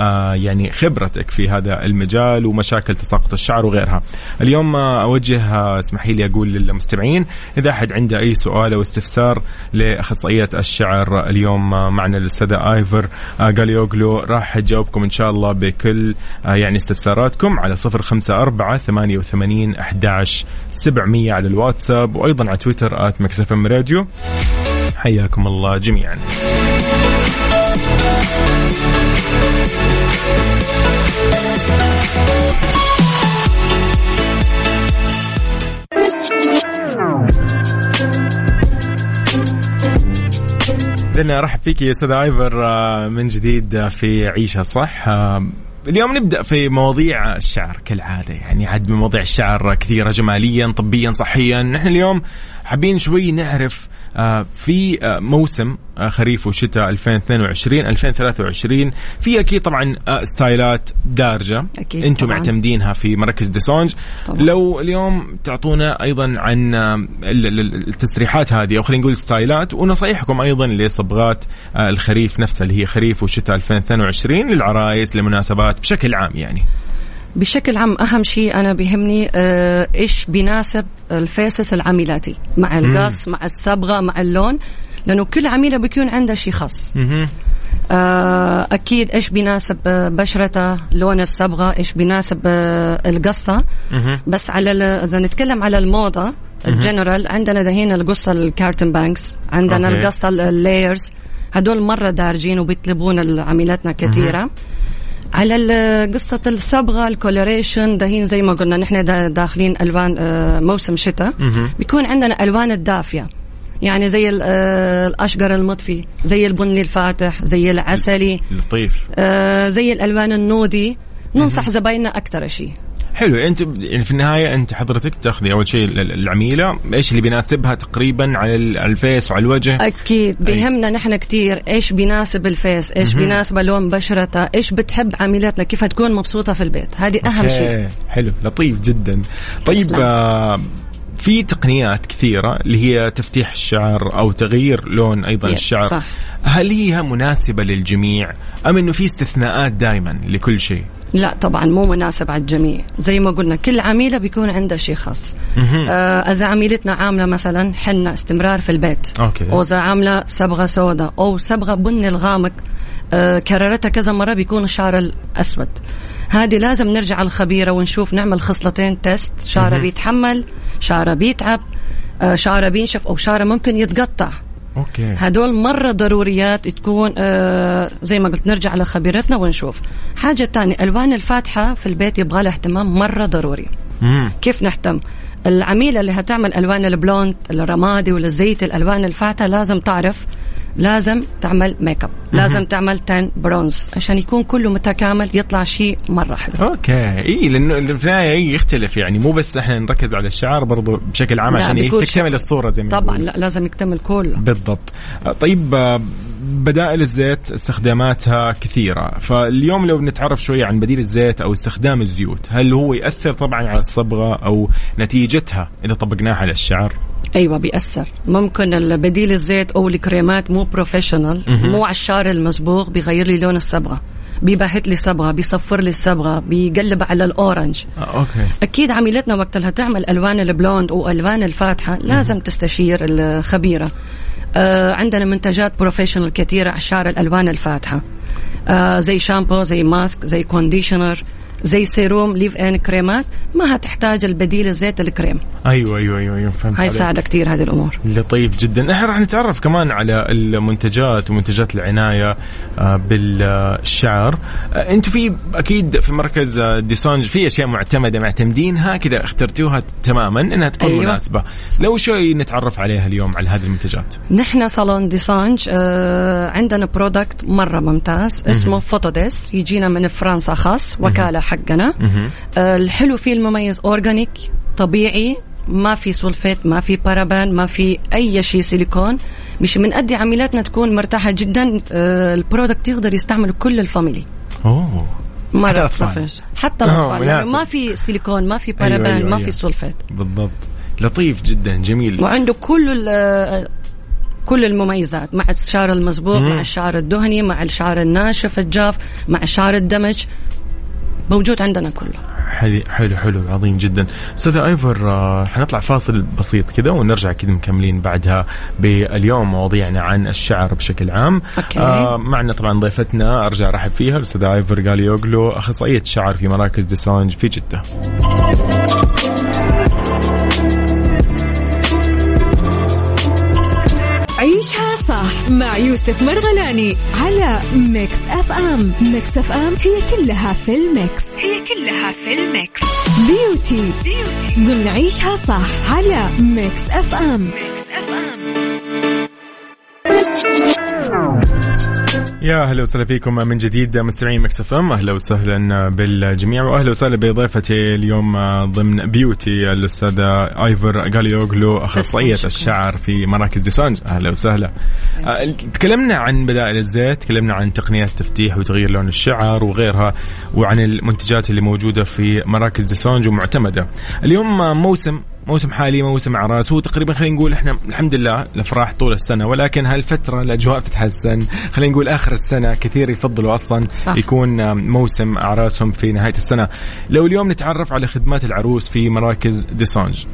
يعني خبرتك في هذا المجال ومشاكل تساقط الشعر وغيرها. اليوم أوجه، اسمحي لي أقول للمستمعين، إذا أحد عنده أي سؤال أو استفسار لأخصائية الشعر اليوم معنا الأستاذة إيفر غاليوغلو، راح تجاوبكم إن شاء الله بكل يعني استفساراتكم على صفر خمسة أربعة ثمانية وثمانين أحد عشر سبعمية على الواتساب، وأيضا على تويتر آت ميكس إف إم راديو. حياكم الله جميعا. أنا رحب فيك يا أستاذ إيفر من جديد في عيشة صح. اليوم نبدأ في مواضيع الشعر كالعادة، يعني عد مواضيع الشعر كثيرة جماليا طبيا صحيا. نحن اليوم حابين شوي نعرف في موسم خريف وشتاء ألفين واثنين وعشرين ألفين وثلاثة وعشرين في أكيد طبعا ستايلات دارجة أنتم معتمدينها في مركز ديسانج. لو اليوم تعطونا أيضا عن التسريحات هذه، أو خلينا نقول ستايلات، ونصايحكم أيضا لصبغات الخريف نفسها اللي هي خريف وشتاء ألفين واثنين وعشرين للعرايس، لمناسبات بشكل عام. يعني بشكل عام أهم شيء أنا بيهمني إيش بيناسب الفيسس العميلاتي مع القص مع الصبغة مع اللون، لأنه كل عميلة بيكون عندها شيء خاص. أكيد إيش بيناسب بشرته، لون الصبغة، إيش بيناسب القصة. بس على إذا نتكلم على الموضة الجنرال، عندنا دهين القصة الكارتن بانكس، عندنا القصة اللايرز، هدول مرة دارجين وبيطلبون عميلاتنا كثيرة. على قصة الصبغة الكولوريشن، دهين زي ما قلنا نحن دا داخلين ألوان موسم شتاء، بيكون عندنا ألوان الدافية، يعني زي الأشجر المطفي، زي البني الفاتح، زي العسلي لطيف، آه زي الألوان النودي. ننصح زبايننا أكتر شيء حلو. أنت يعني في النهاية أنت حضرتك تأخذي أول شيء العميلة إيش اللي بيناسبها تقريبا على الفيس وعلى الوجه. أكيد بيهمنا نحن كتير إيش بيناسب الفيس، إيش بيناسب لون بشرتها، إيش بتحب عميلاتنا، كيف هتكون مبسوطة في البيت. هذه أهم شيء. حلو لطيف جدا. طيب آه في تقنيات كثيرة اللي هي تفتيح الشعر أو تغيير لون أيضا الشعر صح. هل هي مناسبة للجميع أم أنه في استثناءات دائما لكل شيء؟ لا طبعا مو مناسب على الجميع. زي ما قلنا كل عميلة بيكون عندها شيء خاص. آه إذا عميلتنا عاملة مثلا حنة استمرار في البيت، وإذا عاملة صبغة سوداء أو صبغة بني الغامق، آه كررتها كذا مرة، بيكون الشعر الأسود. هذه لازم نرجع الخبيرة ونشوف، نعمل خصلتين تيست، شعره بيتحمل، شعره بيتعب، آه شعره بينشف، أو شعره ممكن يتقطع. أوكي. هدول مرة ضروريات تكون آه زي ما قلت نرجع لخبيرتنا ونشوف. حاجة تانية ألوان الفاتحة في البيت يبغى لها اهتمام مرة ضروري. مم. كيف نهتم؟ العميلة اللي هتعمل ألوان البلوند الرمادي والزيت الألوان الفاتحة لازم تعرف، لازم تعمل ميك اب، لازم تعمل تان برونز عشان يكون كله متكامل، يطلع شيء مرة حلو. اوكي اي لانه الفناية يختلف، يعني مو بس احنا نركز على الشعر برضو بشكل عام عشان تكتمل الصورة زي ما طبعا لا لازم يكتمل كله بالضبط. طيب بدائل الزيت استخداماتها كثيرة، فاليوم لو نتعرف شوية عن بديل الزيت أو استخدام الزيوت، هل هو يأثر طبعا على الصبغة أو نتيجتها إذا طبقناها على الشعر؟ أيوة بيأثر. ممكن البديل الزيت أو الكريمات مو بروفيشنال، مو على الشعر المصبوغ، بيغير لي لون الصبغة، بيبهت لي صبغة، بيصفر لي الصبغة، بيقلب على الأورنج. أوكي. أكيد عميلتنا وقتها تعمل ألوان البلوند وألوان الفاتحة لازم مه. تستشير الخبيرة. آه عندنا منتجات بروفيشنال كثيرة على الشعر الألوان الفاتحة، آه زي شامبو، زي ماسك، زي كونديشنر، زي سيروم ليف ان كريمات ما هتحتاج البديل الزيت الكريم. ايوه ايوه ايوه, أيوة. فهمت. هاي ساعدة كتير هذه الامور. لطيف جدا. احنا راح نتعرف كمان على المنتجات ومنتجات العنايه بالشعر. انتوا في اكيد في مركز ديسانج في اشياء معتمده معتمدينها كذا اخترتوها تماما انها تكون أيوة. مناسبه. لو شوي نتعرف عليها اليوم على هذه المنتجات. نحن صالون ديسانج عندنا برودكت مره ممتاز اسمه فوتوديس، يجينا من فرنسا خاص وكاله حقنا. الحلو فيه المميز اورجانيك طبيعي، ما في سولفيت، ما في بارابان، ما في اي شيء سيليكون، مش بنأدي عملياتنا تكون مرتاحه جدا. البرودكت يقدر يستعمل كل الفاميلي. اوه ما رفش حتى الاطفال، يعني ما في سيليكون، ما في بارابان، أيوة أيوة ما في سولفيت. بالضبط. لطيف جدا جميل. وعنده كل كل المميزات مع الشعر المسبوق، مع الشعر الدهني، مع الشعر الناشف الجاف، مع الشعر الدمج، موجود عندنا كله. حلو حلو عظيم جدا. سيدة إيفر آه، حنطلع فاصل بسيط كده ونرجع كده مكملين بعدها باليوم مواضيعنا عن الشعر بشكل عام. آه، معنا طبعا ضيفتنا أرجع رحب فيها سيدة إيفر غاليوغلو، أخصائية شعر في مراكز ديسانج في جدة. عيشها صح مع يوسف مرغلاني على ميكس اف ام. ميكس اف ام هي كلها في الميكس، هي كلها في الميكس. بيوتي ضمن عيشها صح على ميكس اف ام. يا أهلا وسهلا فيكم من جديد مستمعين مكس اف ام. أهلا وسهلا بالجميع وأهلا وسهلا بضيفتي اليوم ضمن بيوتي الأستاذة إيفر غاليوغلو، أخصائية الشعر في مراكز ديسانج. أهلا وسهلا. تكلمنا عن بدائل الزيت، تكلمنا عن تقنيات تفتيح وتغيير لون الشعر وغيرها، وعن المنتجات اللي موجودة في مراكز ديسانج ومعتمدة. اليوم موسم موسم حالي موسم عراس، هو تقريبا خلينا نقول احنا الحمد لله الافراح طول السنه، ولكن هالفتره الاجواء بتتحسن. خلينا نقول اخر السنه كثير يفضلوا اصلا صح. يكون موسم اعراسهم في نهايه السنه. لو اليوم نتعرف على خدمات العروس في مراكز ديسانج.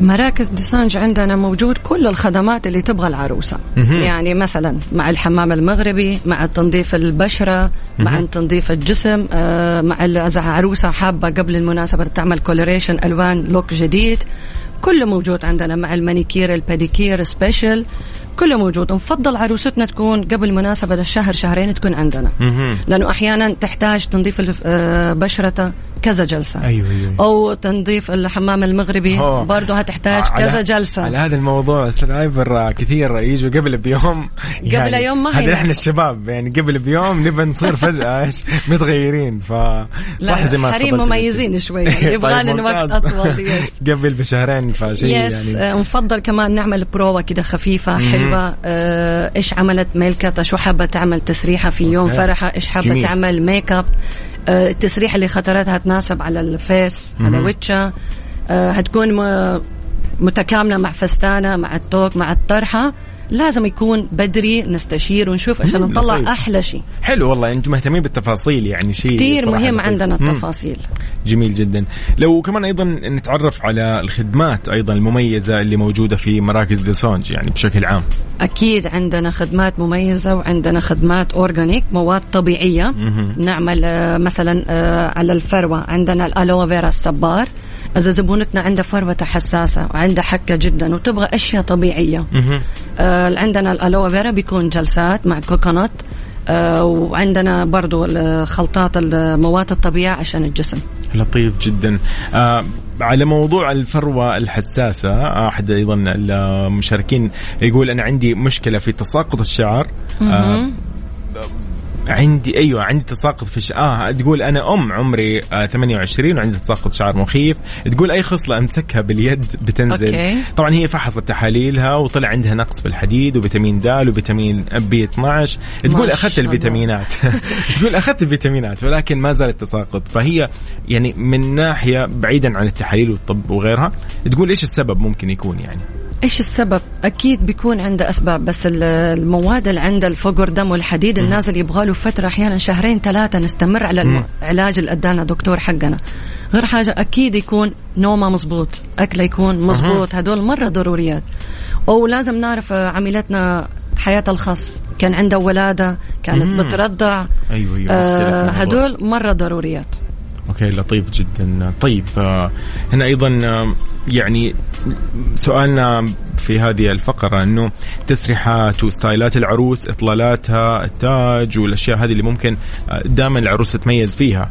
مراكز ديسانج عندنا موجود كل الخدمات اللي تبغى العروسة. يعني مثلا مع الحمام المغربي، مع تنظيف البشرة، مع تنظيف الجسم، مع إذا عروسة حابة قبل المناسبة تعمل كولوريشن ألوان لوك جديد، كله موجود عندنا. مع المانيكير الباديكير سبيشل كله موجود. نفضل عروستنا تكون قبل مناسبة للشهر شهرين تكون عندنا، لأنه أحيانا تحتاج تنظيف بشرتها كذا جلسة. أيوة أيوة. أو تنظيف الحمام المغربي برضو هتحتاج كذا جلسة. على هذا الموضوع سلايفر كثير يجوا قبل بيوم، يعني قبل يوم ما هذا إحنا الشباب يعني قبل بيوم نبى نصير فجأة متغيرين. فصح زي ما حريم مميزين شوي يبغى لنا وقت أطول قبل بشهرين فشيء يعني. نفضل كمان نعمل بروة كده خفيفة إيش عملت ملكتها، شو حابة تعمل تسريحة في يوم فرحة، إيش حابة تعمل ميك اب، آه، التسريحة اللي خطرتها تناسب على الفيس على وجهها، آه، هتكون م... متكاملة مع فستانة مع التوك مع الطرحة. لازم يكون بدري نستشير ونشوف عشان نطلع لطيف. أحلى شيء. حلو والله أنتم مهتمين بالتفاصيل، يعني شيء كتير مهم لطيف. عندنا التفاصيل مم. جميل جدا. لو كمان أيضا نتعرف على الخدمات أيضا المميزة اللي موجودة في مراكز ديسانج يعني بشكل عام. أكيد عندنا خدمات مميزة، وعندنا خدمات أورجانيك مواد طبيعية. مم. نعمل مثلا على الفروة عندنا الألوفيرا الصبار. إذا زبونتنا عندها فروة حساسة وعندها حكة جدا وتبغى أشياء طبيعية، مم. عندنا الألوفيرا بيكون جلسات مع كوكونات، آه، وعندنا برضو خلطات المواد الطبيعية عشان الجسم. لطيف جدا. آه، على موضوع الفروة الحساسة، أحد أيضا المشاركين يقول أنا عندي مشكلة في تساقط الشعر. آه، عندي أيوة عندي تساقط في ش... آه تقول أنا أم عمري آه ثمانية وعشرين وعندي تساقط شعر مخيف. تقول أي خصلة أمسكها باليد بتنزل. أوكي. طبعا هي فحصت تحاليلها وطلع عندها نقص في الحديد وفيتامين د وفيتامين بي اثنا عشر. تقول أخذت الفيتامينات تقول أخذت الفيتامينات ولكن ما زال التساقط. فهي يعني من ناحية بعيدا عن التحاليل والطب وغيرها، تقول إيش السبب ممكن يكون يعني؟ إيش السبب؟ أكيد بيكون عنده أسباب، بس المواد اللي عند الفقر دم والحديد النازل يبغاله فترة أحيانا شهرين ثلاثة نستمر على العلاج اللي أدانا دكتور حقنا. غير حاجة أكيد يكون نومه مزبوط، أكله يكون مزبوط. هدول مرة ضروريات. أو لازم نعرف عميلتنا حياة الخاص، كان عنده ولادة، كانت بترضع. أيوة أيوة. آه هدول مرة ضروريات. أوكي لطيف جدا. طيب هنا أيضا يعني سؤالنا في هذه الفقرة أنه تسريحات وستايلات العروس, إطلالاتها, التاج والأشياء هذه اللي ممكن دائما العروس تتميز فيها,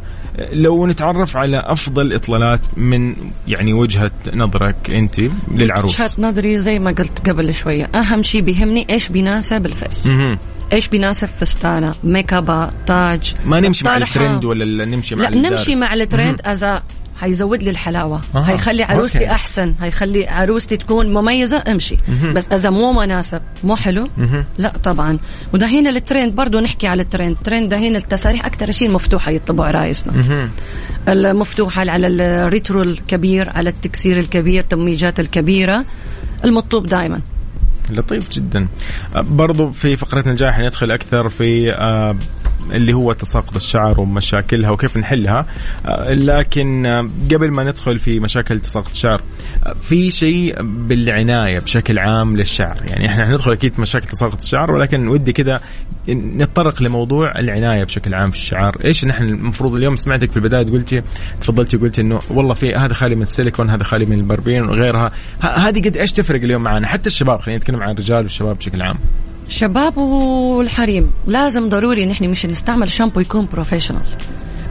لو نتعرف على أفضل إطلالات من يعني وجهة نظرك أنت للعروس. وجهة نظري زي ما قلت قبل شوية, أهم شيء بيهمني إيش بيناسب الفس, إيش بيناسب فستانة, ميكابا, تاج. ما نمشي مع الترند ولا نمشي مع الدار؟ لا نمشي مع الترند أزا هيزود لي الحلاوة, آه. هيخلي عروستي أوكي. أحسن, هيخلي عروستي تكون مميزة, امشي. مه. بس إذا مو مناسب مو حلو, مه. لا طبعا. وده هنا الترند برضو نحكي على الترند. الترند ده هنا التساريح أكتر شيء مفتوحة يطبع رئيسنا, مه. المفتوحة على الريترو الكبير, على التكسير الكبير, تميجات الكبيرة, المطلوب دائما. لطيف جدا. برضو في فقرتنا الجاية حندخل أكثر في آه اللي هو تساقط الشعر ومشاكلها وكيف نحلها, لكن قبل ما ندخل في مشاكل تساقط الشعر, في شيء بالعناية بشكل عام للشعر. يعني احنا هندخل اكيد مشاكل تساقط الشعر, ولكن ودي كده نتطرق لموضوع العناية بشكل عام في الشعر. ايش نحن المفروض اليوم؟ سمعتك في البداية قلتي تفضلتي قلتي انه والله في هذا خالي من السيليكون, هذا خالي من البربين وغيرها. هذه قد ايش تفرق اليوم معنا حتى الشباب؟ خلينا نتكلم عن الرجال والشباب بشكل عام. شباب والحريم لازم ضروري نحن مش نستعمل شامبو يكون بروفيشنال,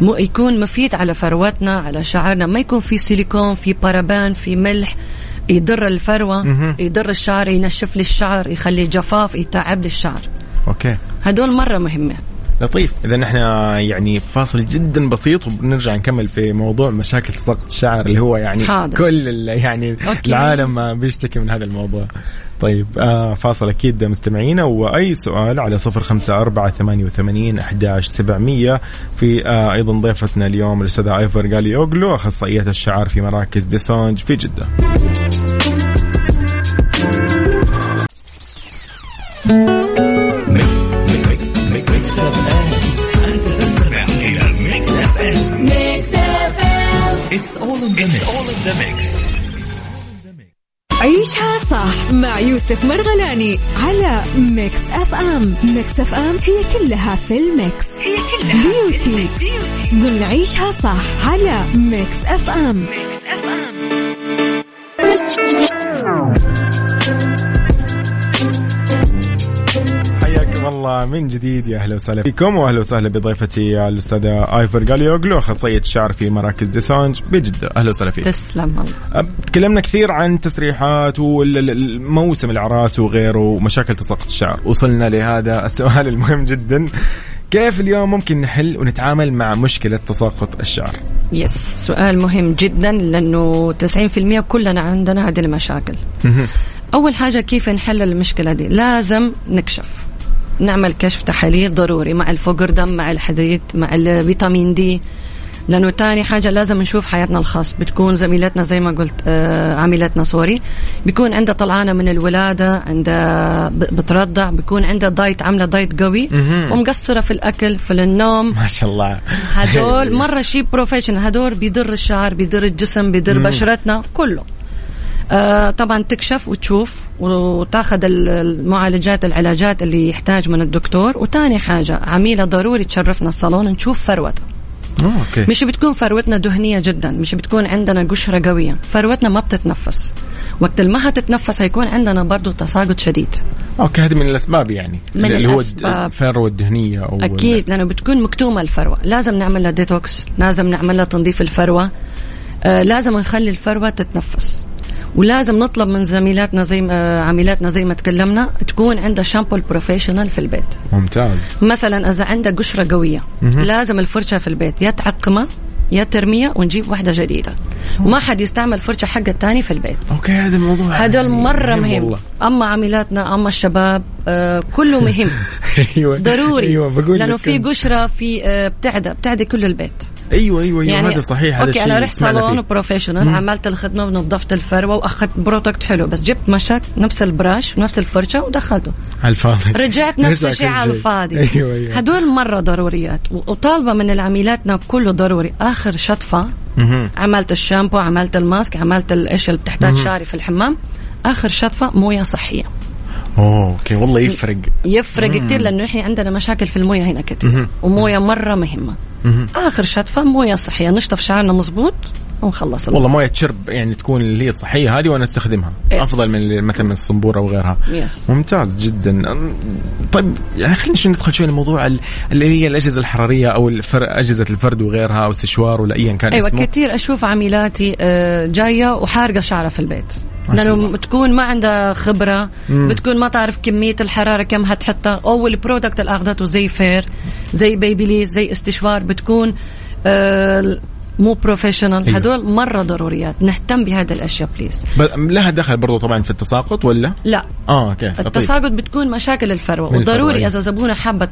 مو يكون مفيد على فروتنا على شعرنا, ما يكون في سيليكون, في بارابان, في ملح يضر الفروة, يضر الشعر, ينشف للشعر, يخلي جفاف, يتعب للشعر. أوكي, هدول مرة مهمة. لطيف. إذا نحن يعني فاصل جدا بسيط وبنرجع نكمل في موضوع مشاكل تساقط الشعر اللي هو يعني حاضر. كل يعني أوكي. العالم بيشتكي من هذا الموضوع. طيب آه فاصل أكيد مستمعينا. وأي سؤال على صفر خمسة أربعة ثمانية وثمانين أحد عشر سبعمية. في آه أيضا ضيفتنا اليوم الأستاذة إيفر غاليوغلو, أخصائية الشعر في مراكز ديسانج في جدة. It's all in the mix. It's all in the mix. عيشها صح مع يوسف مرغلاني على ميكس اف ام. ميكس اف ام هي كلها في الميكس, هي كلها بيوتي. قلنا عيشها صح على ميكس اف ام. ميكس اف ام والله من جديد. يا أهلا وسهلا فيكم, وأهلا وسهلا بضيفتي الأستاذة إيفر غاليوغلو, أخصائية الشعر في مراكز ديسانج بجدة. أهلا وسهلا فيك. تسلم الله. تكلمنا كثير عن تسريحات والموسم العراس وغيره ومشاكل تساقط الشعر. وصلنا لهذا السؤال المهم جدا, كيف اليوم ممكن نحل ونتعامل مع مشكلة تساقط الشعر؟ يس, سؤال مهم جدا لأنه تسعين بالمئة كلنا عندنا هذه المشاكل. أول حاجة كيف نحل المشكلة دي؟ لازم نكشف, نعمل كشف تحاليل ضروري مع الفقر دم, مع الحديد, مع الفيتامين دي. لأنه تاني حاجة لازم نشوف حياتنا الخاص. بتكون زميلتنا زي ما قلت آه عميلتنا سوري, بيكون عندها طلعانة من الولادة, عندها بترضع, بيكون عندها دايت, عاملة دايت قوي ومقصرة في الأكل في النوم ما شاء الله. هدول مرة شيء بروفيشنال, هدول بيضر الشعر, بيضر الجسم, بيضر بشرتنا كله. آه طبعا تكشف وتشوف وتاخذ المعالجات العلاجات اللي يحتاج من الدكتور. وتاني حاجة عميلة ضروري تشرفنا الصالون نشوف فروتها. أوكي. مش بتكون فروتنا دهنية جدا, مش بتكون عندنا قشرة قوية, فروتنا ما بتتنفس. وقت ما هتتنفس هيكون عندنا برضو تساقط شديد. أوكي, هذه من الأسباب يعني من اللي الأسباب. هو الفروة الدهنية أو أكيد لأنه بتكون مكتومة الفروة, لازم نعمل لها ديتوكس, لازم نعمل لها تنظيف الفروة, آه لازم نخلي الفروة تتنفس. ولازم نطلب من زميلاتنا زي ما عميلاتنا زي ما تكلمنا تكون عندها شامبو بروفيشنال في البيت. ممتاز. مثلا إذا عندها قشرة قوية مه. لازم الفرشة في البيت يا تعقمها يا ترمية ونجيب واحدة جديدة. أوه. وما حد يستعمل فرشة حق التاني في البيت. أوكي, هذا الموضوع هذا المرة مهم, مهم. أما عميلاتنا أما الشباب آه كله مهم. أيوة. ضروري. أيوة. لأنه في قشرة في آه بتعدى بتعدى كل البيت. ايوه ايوه يعني هذا صحيح. هذا الشيء اوكي, انا رحت صالون بروفيشنال, عملت الخدمه ونظفت الفروه واخذت برودكت حلو, بس جبت مشاك نفس البراش ونفس الفرشه ودخلته على الفاضي, رجعت نفس الشيء على الفاضي. أيوة أيوة. هدول مره ضروريات وطالبه من العميلاتنا كله ضروري. اخر شطفه مم. عملت الشامبو, عملت الماسك, عملت الاشياء اللي بتحتاج شعري في الحمام, اخر شطفه مويه صحيه. اوه اوكي والله يفرق يفرق مم. كتير لانه احنا عندنا مشاكل في المويه هنا كتير مم. ومويه مره مهمه مم. اخر شطفه مويه صحيه نشطف شعرنا مزبوط ونخلص والله مويه تشرب يعني تكون اللي هي صحيه هذه وانا استخدمها إس. افضل من مثلا من الصنبوره وغيرها يس. ممتاز جدا. طيب يعني خلينا ندخل شوي الموضوع اللي هي الاجهزه الحراريه او اجهزه الفرد وغيرها او السشوار ولا ايا كان أيوة اسمه. ايوه كثير اشوف عميلاتي جايه وحارقه شعرها في البيت لأنه بتكون ما عندها خبرة مم. بتكون ما تعرف كمية الحرارة كم هتحطها أو البرودكت اللي أخذته زي فير زي بيبيليز زي استشوار بتكون آه مو بروفيشنال أيوه. هدول مرة ضروريات نهتم بهذه الأشياء بليز. لها دخل برضو طبعا في التساقط ولا؟ لا آه، أوكي. التساقط بتكون مشاكل الفروة وضروري أيوه. إذا زبونة حابة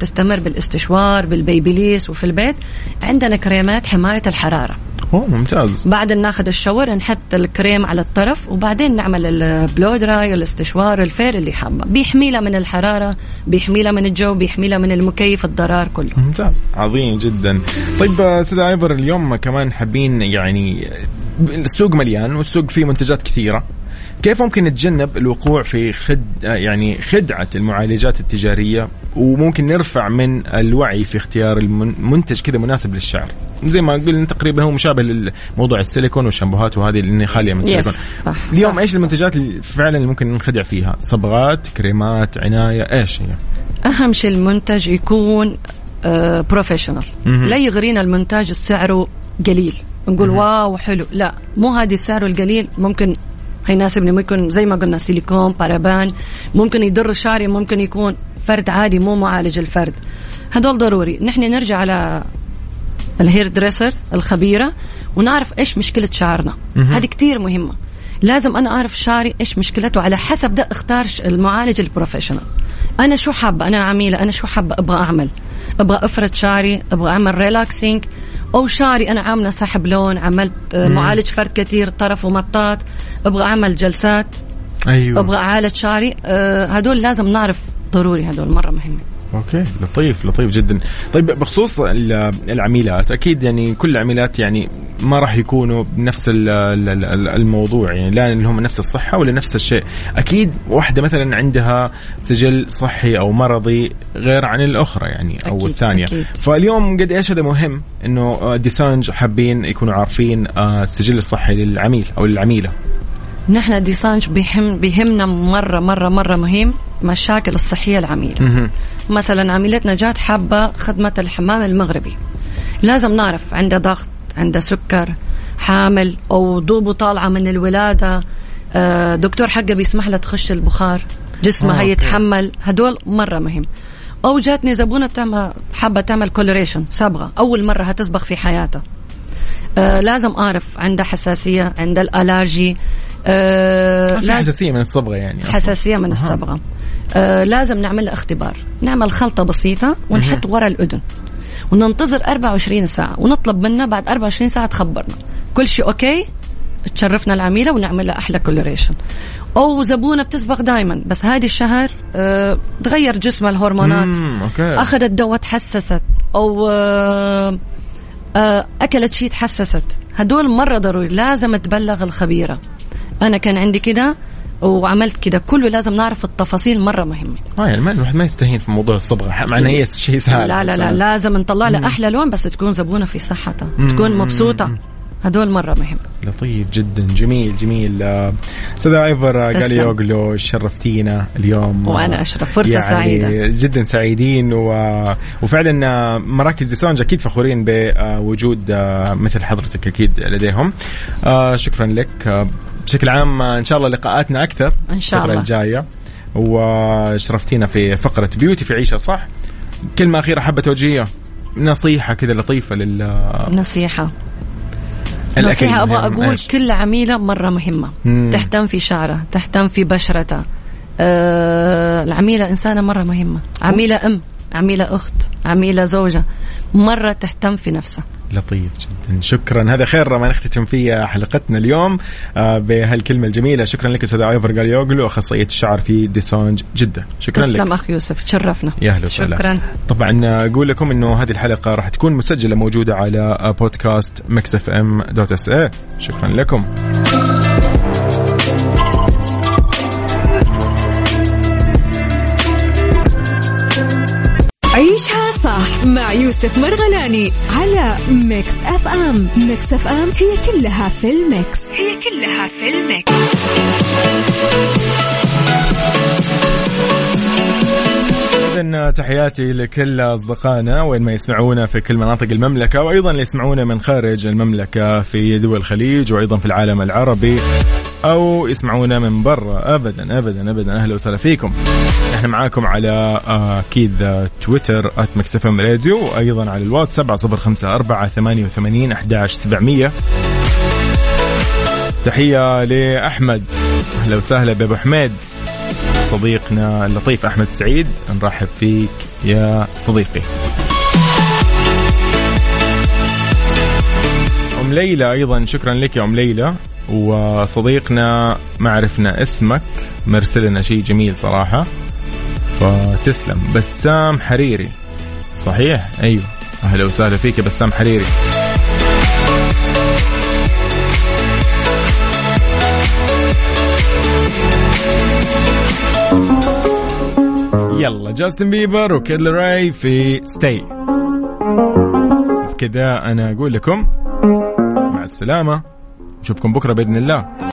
تستمر بالاستشوار بالبيبيليز وفي البيت عندنا كريمات حماية الحرارة. أوه ممتاز. بعد ناخذ الشاور نحط الكريم على الطرف وبعدين نعمل البلو دراي والاستشوار الفير اللي حابه بيحميلها من الحراره بيحميلها من الجو بيحميلها من المكيف الضرار كله. ممتاز عظيم جدا. طيب سيدة عبر اليوم كمان حابين يعني السوق مليان والسوق فيه منتجات كثيره كيف ممكن نتجنب الوقوع في خد يعني خدعة المعالجات التجارية وممكن نرفع من الوعي في اختيار المنتج كده مناسب للشعر زي ما قلنا تقريبا هو مشابه لموضوع السيليكون والشامبوهات وهذه اللي خالية من السيليكون صح اليوم صح ايش صح المنتجات اللي فعلا اللي ممكن نخدع فيها صبغات كريمات عناية ايش هي؟ اهم شيء المنتج يكون بروفيشنال لا يغرينا المنتج السعره قليل نقول واو حلو لا مو هذه السعر القليل ممكن هيناسبني ممكن زي ما قلنا سيليكون بارابان ممكن يضر شعري ممكن يكون فرد عادي مو معالج الفرد هدول ضروري نحن نرجع على الهير دريسر الخبيرة ونعرف إيش مشكلة شعرنا هذه كتير مهمة لازم أنا أعرف شعري إيش مشكلته على حسب ده اختار المعالج البروفيشنال أنا شو حابة أنا عميلة أنا شو حابة أبغى أعمل أبغى أفرد شعري أبغى أعمل ريلاكسينج أو شعري أنا عاملة سحب لون عملت معالج فرد كتير طرف ومطاط أبغى أعمل جلسات أيوة. أبغى أعالج شعري هدول لازم نعرف ضروري هدول مرة مهمة. اوكي لطيف لطيف جدا. طيب بخصوص العميلات اكيد يعني كل العميلات يعني ما راح يكونوا بنفس الموضوع يعني لا لهم نفس الصحه ولا نفس الشيء اكيد واحده مثلا عندها سجل صحي او مرضي غير عن الاخرى يعني او أكيد الثانيه أكيد. فاليوم قد ايش هذا مهم انه ديسانج حابين يكونوا عارفين السجل الصحي للعميل او للعميله. نحن ديسانج بيهم بيهمنا مرة مرة مرة مهم مشاكل الصحية العميلة مثلا عميلتنا جات حابة خدمة الحمام المغربي لازم نعرف عنده ضغط عنده سكر حامل أو دوبه طالعة من الولادة دكتور حقه بيسمح لها تخش البخار جسمها هيتحمل هدول مرة مهم أو جاتني زبونة حابة تعمل كولوريشن صبغة أول مرة هتصبغ في حياتها آه لازم أعرف عنده حساسية عنده الألارجي آه لازم حساسية من الصبغة يعني أصلاً. حساسية من أه. الصبغة آه لازم نعمل اختبار نعمل خلطة بسيطة ونحط وراء الأذن وننتظر أربعة وعشرين ساعة ونطلب منها بعد أربعة وعشرين ساعة تخبرنا كل شيء أوكي تشرفنا العميلة ونعمل لها أحلى كولوريشن أو زبونة بتصبغ دايما بس هذه الشهر آه تغير جسمها الهرمونات أخذت دواء تحسست أو آه أكلت شيء تحسست هدول مرة ضروري لازم تبلغ الخبيرة أنا كان عندي كده وعملت كده كله لازم نعرف التفاصيل مرة مهمة آه يعني الواحد ما يستهين في موضوع الصبغة معناه هي شيء سهل لا لا لا لازم نطلع لها أحلى لون بس تكون زبونة في صحتها تكون مبسوطة هدول مرة مهم. لطيف جدا جميل جميل. سدا إيفر غاليوغلو شرفتينا اليوم وأنا أشرف فرصة يعني سعيدة جدا سعيدين و... وفعلا مراكز ديسانج أكيد فخورين بوجود مثل حضرتك أكيد لديهم. شكرا لك بشكل عام إن شاء الله لقاءاتنا أكثر إن شاء الله الجاية وشرفتينا في فقرة بيوتي في عيشة صح. كلمة أخيرة حابة توجهية نصيحة كذا لطيفة لل نصيحة نصيحة أبغى أقول ماشي. كل عميلة مرة مهمة مم. تهتم في شعرها تهتم في بشرتها أه العميلة إنسانة مرة مهمة عميلة أم عميلة أخت عميلة زوجة مرة تهتم في نفسها. لطيف جدا شكرا. هذا خير ما نختتم فيه حلقتنا اليوم بهالكلمة الجميلة. شكرا لك سيدة إيفر غاليوغلو أخصائية الشعر في ديسانج جدة. شكرا لك. تسلم أخ يوسف تشرفنا. يا أهلا وسهلا. شكرا. طبعا أقول لكم أنه هذه الحلقة راح تكون مسجلة موجودة على بودكاست ميكس إف إم دوت إس إيه. شكرا لكم. مع يوسف مرغلاني على ميكس أف أم. ميكس أف أم هي كلها في الميكس، هي كلها في الميكس. إذن تحياتي لكل أصدقائنا وين ما يسمعونا في كل مناطق المملكة، وأيضا اللي يسمعونا من خارج المملكة في دول الخليج، وأيضا في العالم العربي، أو يسمعونا من برا. أبدا أبدا أبدا أهلا وسهلا فيكم. نحن معاكم على أكيد تويتر آت ميكس إف إم راديو، وأيضا على الواتس سبعة صفر خمسة أربعة ثمانية وثمانين أحد عشر سبعمية. تحية لأحمد، أهلا وسهلا بأبو حميد صديقنا اللطيف أحمد سعيد، نرحب فيك يا صديقي. أم ليلى أيضا شكرا لك يا أم ليلى، وصديقنا ما عرفنا اسمك مرسلنا شيء جميل صراحة، فتسلم. بسام حريري صحيح؟ أيوه أهلا وسهلا فيك بسام حريري. يلا جاستن بيبر وكيدل راي في ستاي. كذا أنا أقول لكم مع السلامة، نشوفكم بكرة بإذن الله.